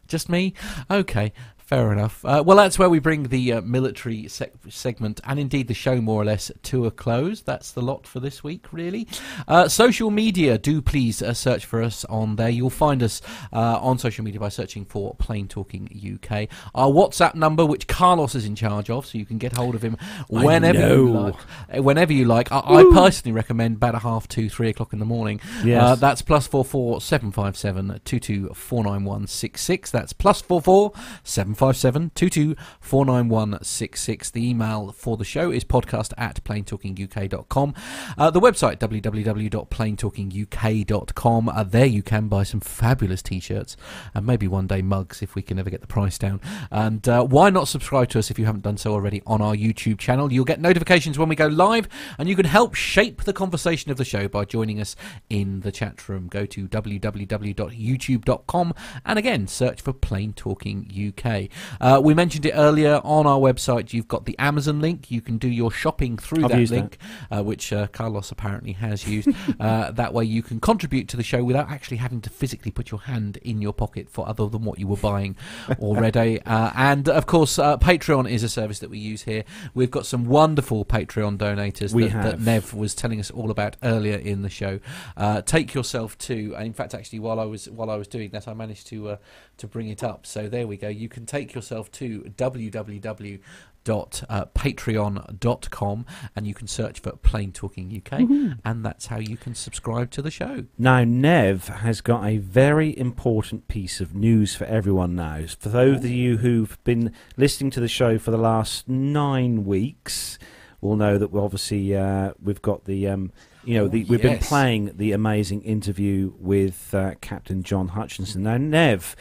Just me? Okay, fair enough. Uh, well, that's where we bring the uh, military se segment and indeed the show more or less to a close. That's the lot for this week, really. Uh, social media, do please uh, search for us on there. You'll find us uh, on social media by searching for Plain Talking U K. Our WhatsApp number, which Carlos is in charge of, so you can get hold of him whenever you like. Whenever you like. I, I personally recommend about a half two, three o'clock in the morning. Yes. Uh, that's plus four four seven five seven two two four nine one six six. That's plus four four seven five seven two two four nine one six six. The email for the show is podcast at plain talking U K dot com. Uh, the website w w w dot plain talking U K dot com. Uh, there you can buy some fabulous T-shirts and maybe one day mugs if we can ever get the price down. And uh, why not subscribe to us if you haven't done so already on our YouTube channel? You'll get notifications when we go live, and you can help shape the conversation of the show by joining us in the chat room. Go to w w w dot youtube dot com and again search for Plain Talking U K. Uh, we mentioned it earlier on our website. You've got the Amazon link. You can do your shopping through that link, that. Uh, which uh, Carlos apparently has used. uh, that way you can contribute to the show without actually having to physically put your hand in your pocket for other than what you were buying already. uh, and of course, uh, Patreon is a service that we use here. We've got some wonderful Patreon donators that, that Nev was telling us all about earlier in the show. Uh, take yourself to, and in fact, actually, while I was while I was doing that, I managed to uh, to bring it up. So there we go. You can take yourself to w w w dot patreon dot com and you can search for Plain Talking U K, mm-hmm. and that's how you can subscribe to the show. Now, Nev has got a very important piece of news for everyone now. For those of you who've been listening to the show for the last nine weeks, will know that we're obviously uh, we've got the... Um, You know, the, we've yes. been playing the amazing interview with uh, Captain John Hutchinson. Now, Nev,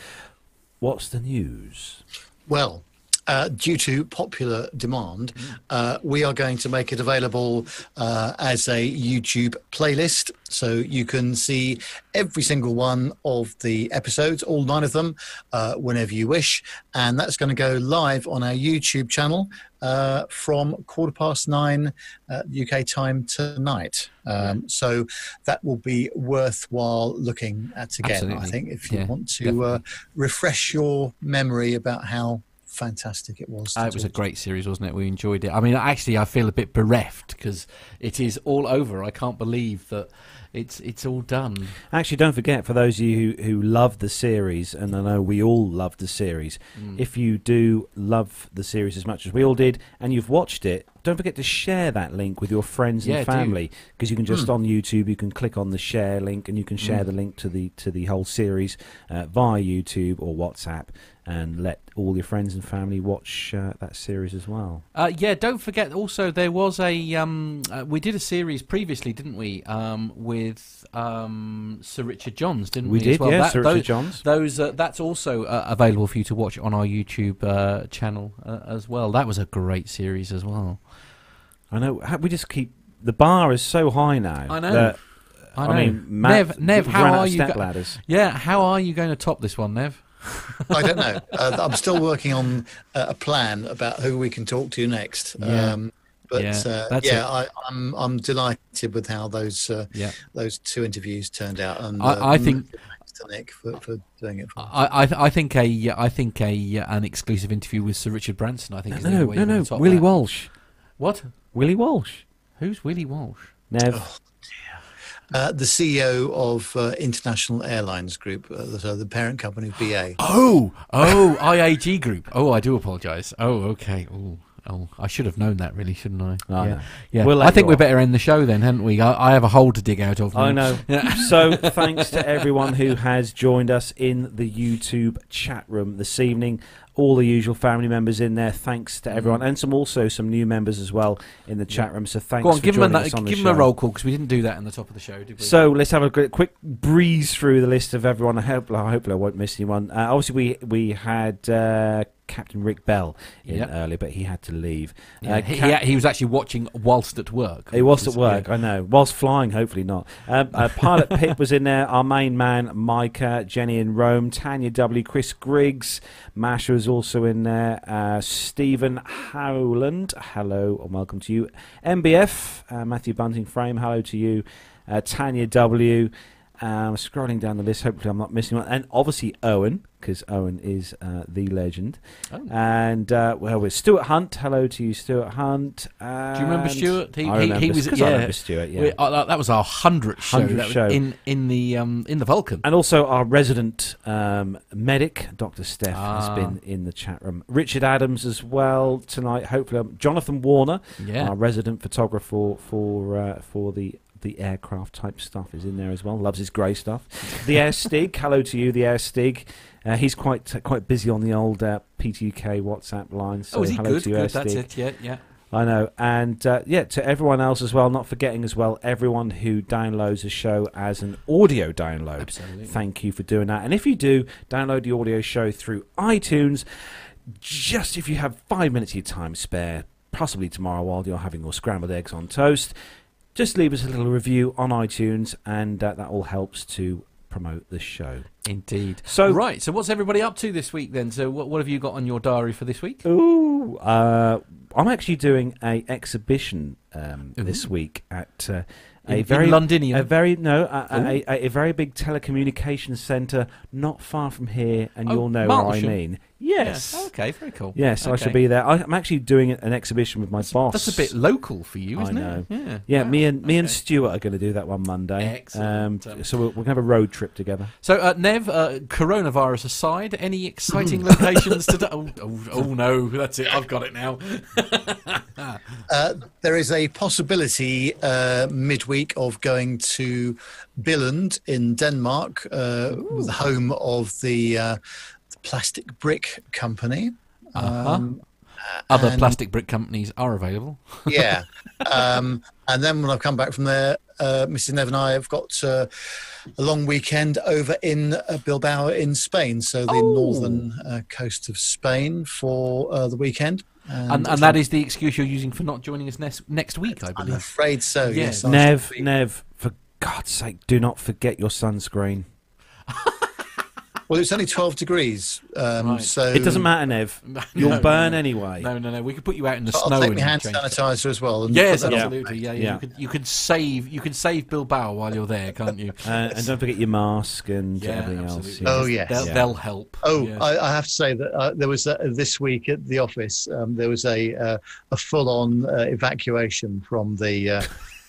what's the news? Well, uh, due to popular demand, uh, we are going to make it available uh, as a YouTube playlist. So you can see every single one of the episodes, all nine of them, uh, whenever you wish. And that's going to go live on our YouTube channel uh, from quarter past nine uh, U K time tonight. Um, so that will be worthwhile looking at again, Absolutely. I think, if you yeah, want to uh, refresh your memory about how fantastic it was. Uh, it was a great series, wasn't it? We enjoyed it. I mean, actually, I feel a bit bereft because it is all over. I can't believe that... It's it's all done. Actually, don't forget, for those of you who, who love the series, and I know we all love the series, mm. if you do love the series as much as we all did, and you've watched it, don't forget to share that link with your friends and yeah, family, because you can just mm. on YouTube you can click on the share link and you can share mm. the link to the to the whole series uh, via YouTube or WhatsApp, and let all your friends and family watch uh, that series as well. Uh, yeah, don't forget also there was a um, uh, we did a series previously, didn't we? Um, with With um, Sir Richard Johns, didn't we? We did, as well? yeah, that, Sir those, Richard Johns. Those, uh, that's also uh, available for you to watch on our YouTube uh, channel uh, as well. That was a great series as well. I know. We just keep... The bar is so high now. I know. That, I know. I mean, Matt, Nev, Nev how are you... Yeah, how are you going to top this one, Nev? I don't know. Uh, I'm still working on uh, a plan about who we can talk to next. Yeah. Um, But yeah, uh, yeah I, I'm I'm delighted with how those uh, yeah. those two interviews turned out. And I, uh, I think. Nick for, for doing it for I, I I think a I think a an exclusive interview with Sir Richard Branson I think no no no, no, no. Willie that. Walsh what Willie Walsh who's Willie Walsh Nev oh, uh, the C E O of uh, International Airlines Group, uh, so the parent company of B A. oh oh I A G Group. oh I do apologise oh okay oh Oh, I should have known that, really, shouldn't I? Oh, yeah, yeah. We'll I think we better end the show then, haven't we? I, I have a hole to dig out of. I know. Yeah. So, thanks to everyone who has joined us in the YouTube chat room this evening. All the usual family members in there. Thanks to everyone, and some also some new members as well in the chat room. So thanks. Go on, for give joining them a, us on give the them show. A roll call because we didn't do that in the top of the show, did we? So let's have a quick breeze through the list of everyone. I hope I, hope I won't miss anyone. Uh, obviously, we we had uh, Captain Rick Bell in yep. earlier, but he had to leave. Yeah, uh, he, Cap- he was actually watching whilst at work. He was at work. Yeah. I know. Whilst flying, hopefully not. Uh, uh, Pilot Pip was in there. Our main man Micah, Jenny in Rome, Tanya W, Chris Griggs, Masha was also in there, uh, Stephen Howland, hello and welcome to you, M B F, uh, Matthew Bunting Frame, hello to you, uh, Tanya W, um, scrolling down the list, hopefully I'm not missing one, and obviously Owen, because Owen is uh, the legend, oh. and uh, well, with Stuart Hunt, hello to you Stuart Hunt. And do you remember Stuart? He, I remember, he, he was, yeah. I remember Stuart, yeah. We, uh, that was our hundredth show, show. In, in, the, um, in the Vulcan. And also our resident um, medic, Doctor Steph, ah. has been in the chat room. Richard Adams as well tonight, hopefully. Um, Jonathan Warner, yeah. our resident photographer for, uh, for the The aircraft type stuff is in there as well. Loves his grey stuff. The Air Stig, hello to you, the Air Stig. Uh, he's quite uh, quite busy on the old uh, P T U K WhatsApp line. So oh, is he hello good? To you, good, Air that's Stig. It. Yeah, yeah. I know, and uh, yeah, to everyone else as well. Not forgetting as well, everyone who downloads the show as an audio download. Absolutely. Thank you for doing that. And if you do download the audio show through iTunes, just if you have five minutes of your time spare, possibly tomorrow while you're having your scrambled eggs on toast, just leave us a little review on iTunes, and uh, that all helps to promote the show. Indeed. So right, so what's everybody up to this week then? So what, what have you got on your diary for this week? Ooh, uh, I'm actually doing a exhibition um, this week at uh, a in, very in Londinium, a very no, a, a, a, a very big telecommunications centre not far from here, and oh, you'll know Martlesham. What I mean. Yes. Yeah. Okay, very cool. Yes, okay. I shall be there. I, I'm actually doing an exhibition with my that's, boss. That's a bit local for you, isn't I know. It? Yeah. Yeah, oh, me and okay. me and Stuart are going to do that one Monday. Excellent. Um, so we're, we're going to have a road trip together. So, uh, Nev, uh, coronavirus aside, any exciting locations today? Oh, oh, oh, no, that's it. I've got it now. uh, there is a possibility uh, midweek of going to Billund in Denmark, uh, the home of the... Uh, Plastic Brick Company. Uh-huh. Um, Other and, plastic brick companies are available. yeah. Um, and then when I've come back from there, uh, Missus Nev and I have got uh, a long weekend over in uh, Bilbao in Spain, so the oh. northern uh, coast of Spain for uh, the weekend. And, and, and that is the excuse you're using for not joining us next, next week, I believe. I'm afraid so, yeah. yes. Nev, Nev, for God's sake, do not forget your sunscreen. Well, it's only twelve degrees, um, right. so... It doesn't matter, Nev. You'll no, burn no, no. anyway. No, no, no. We could put you out in the but snow. I'll take my hand sanitizer it. As well. And yes, absolutely. Yeah, yeah. yeah. You, could, you, could save, you could save Bilbao while you're there, can't you? Uh, and don't forget your mask and yeah, everything absolutely. Else. Yeah. Oh, yes. They'll, yeah. they'll help. Oh, yeah. I, I have to say that uh, there was, uh, this week at the office, um, there was a, uh, a full-on uh, evacuation from the... Uh,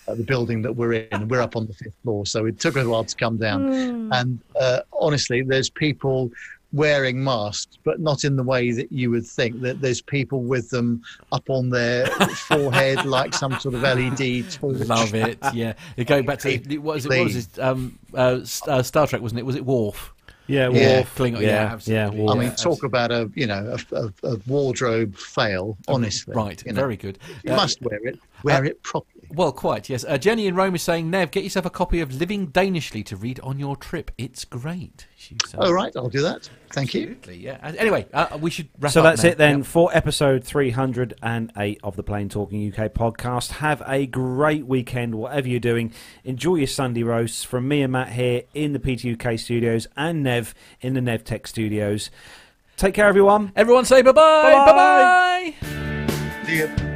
Uh, the building that we're in. We're up on the fifth floor, so it took a while to come down. Mm. And uh, honestly, there's people wearing masks, but not in the way that you would think. That there's people with them up on their forehead like some sort of L E D torch. Love it, yeah. Going back to what was it? What was it? Um, uh, uh, Star Trek, wasn't it? Was it Worf? Yeah, Worf. Yeah, Klingon, yeah, yeah, absolutely. Yeah, I mean, yeah, talk absolutely. About a you know a, a, a wardrobe fail. Honestly, right, you know. Very good. You uh, must wear it. Wear uh, it properly. Well, quite, yes. Uh, Jenny in Rome is saying, Nev, get yourself a copy of Living Danishly to read on your trip. It's great. All right, I'll do that. Thank Absolutely, you. Yeah. Anyway, uh, we should wrap so up So that's now. It then yep. for episode three hundred eight of the Plain Talking U K podcast. Have a great weekend, whatever you're doing. Enjoy your Sunday roasts from me and Matt here in the P T U K studios and Nev in the Nev Tech studios. Take care, everyone. Everyone say bye-bye. Bye-bye. Bye-bye. See you.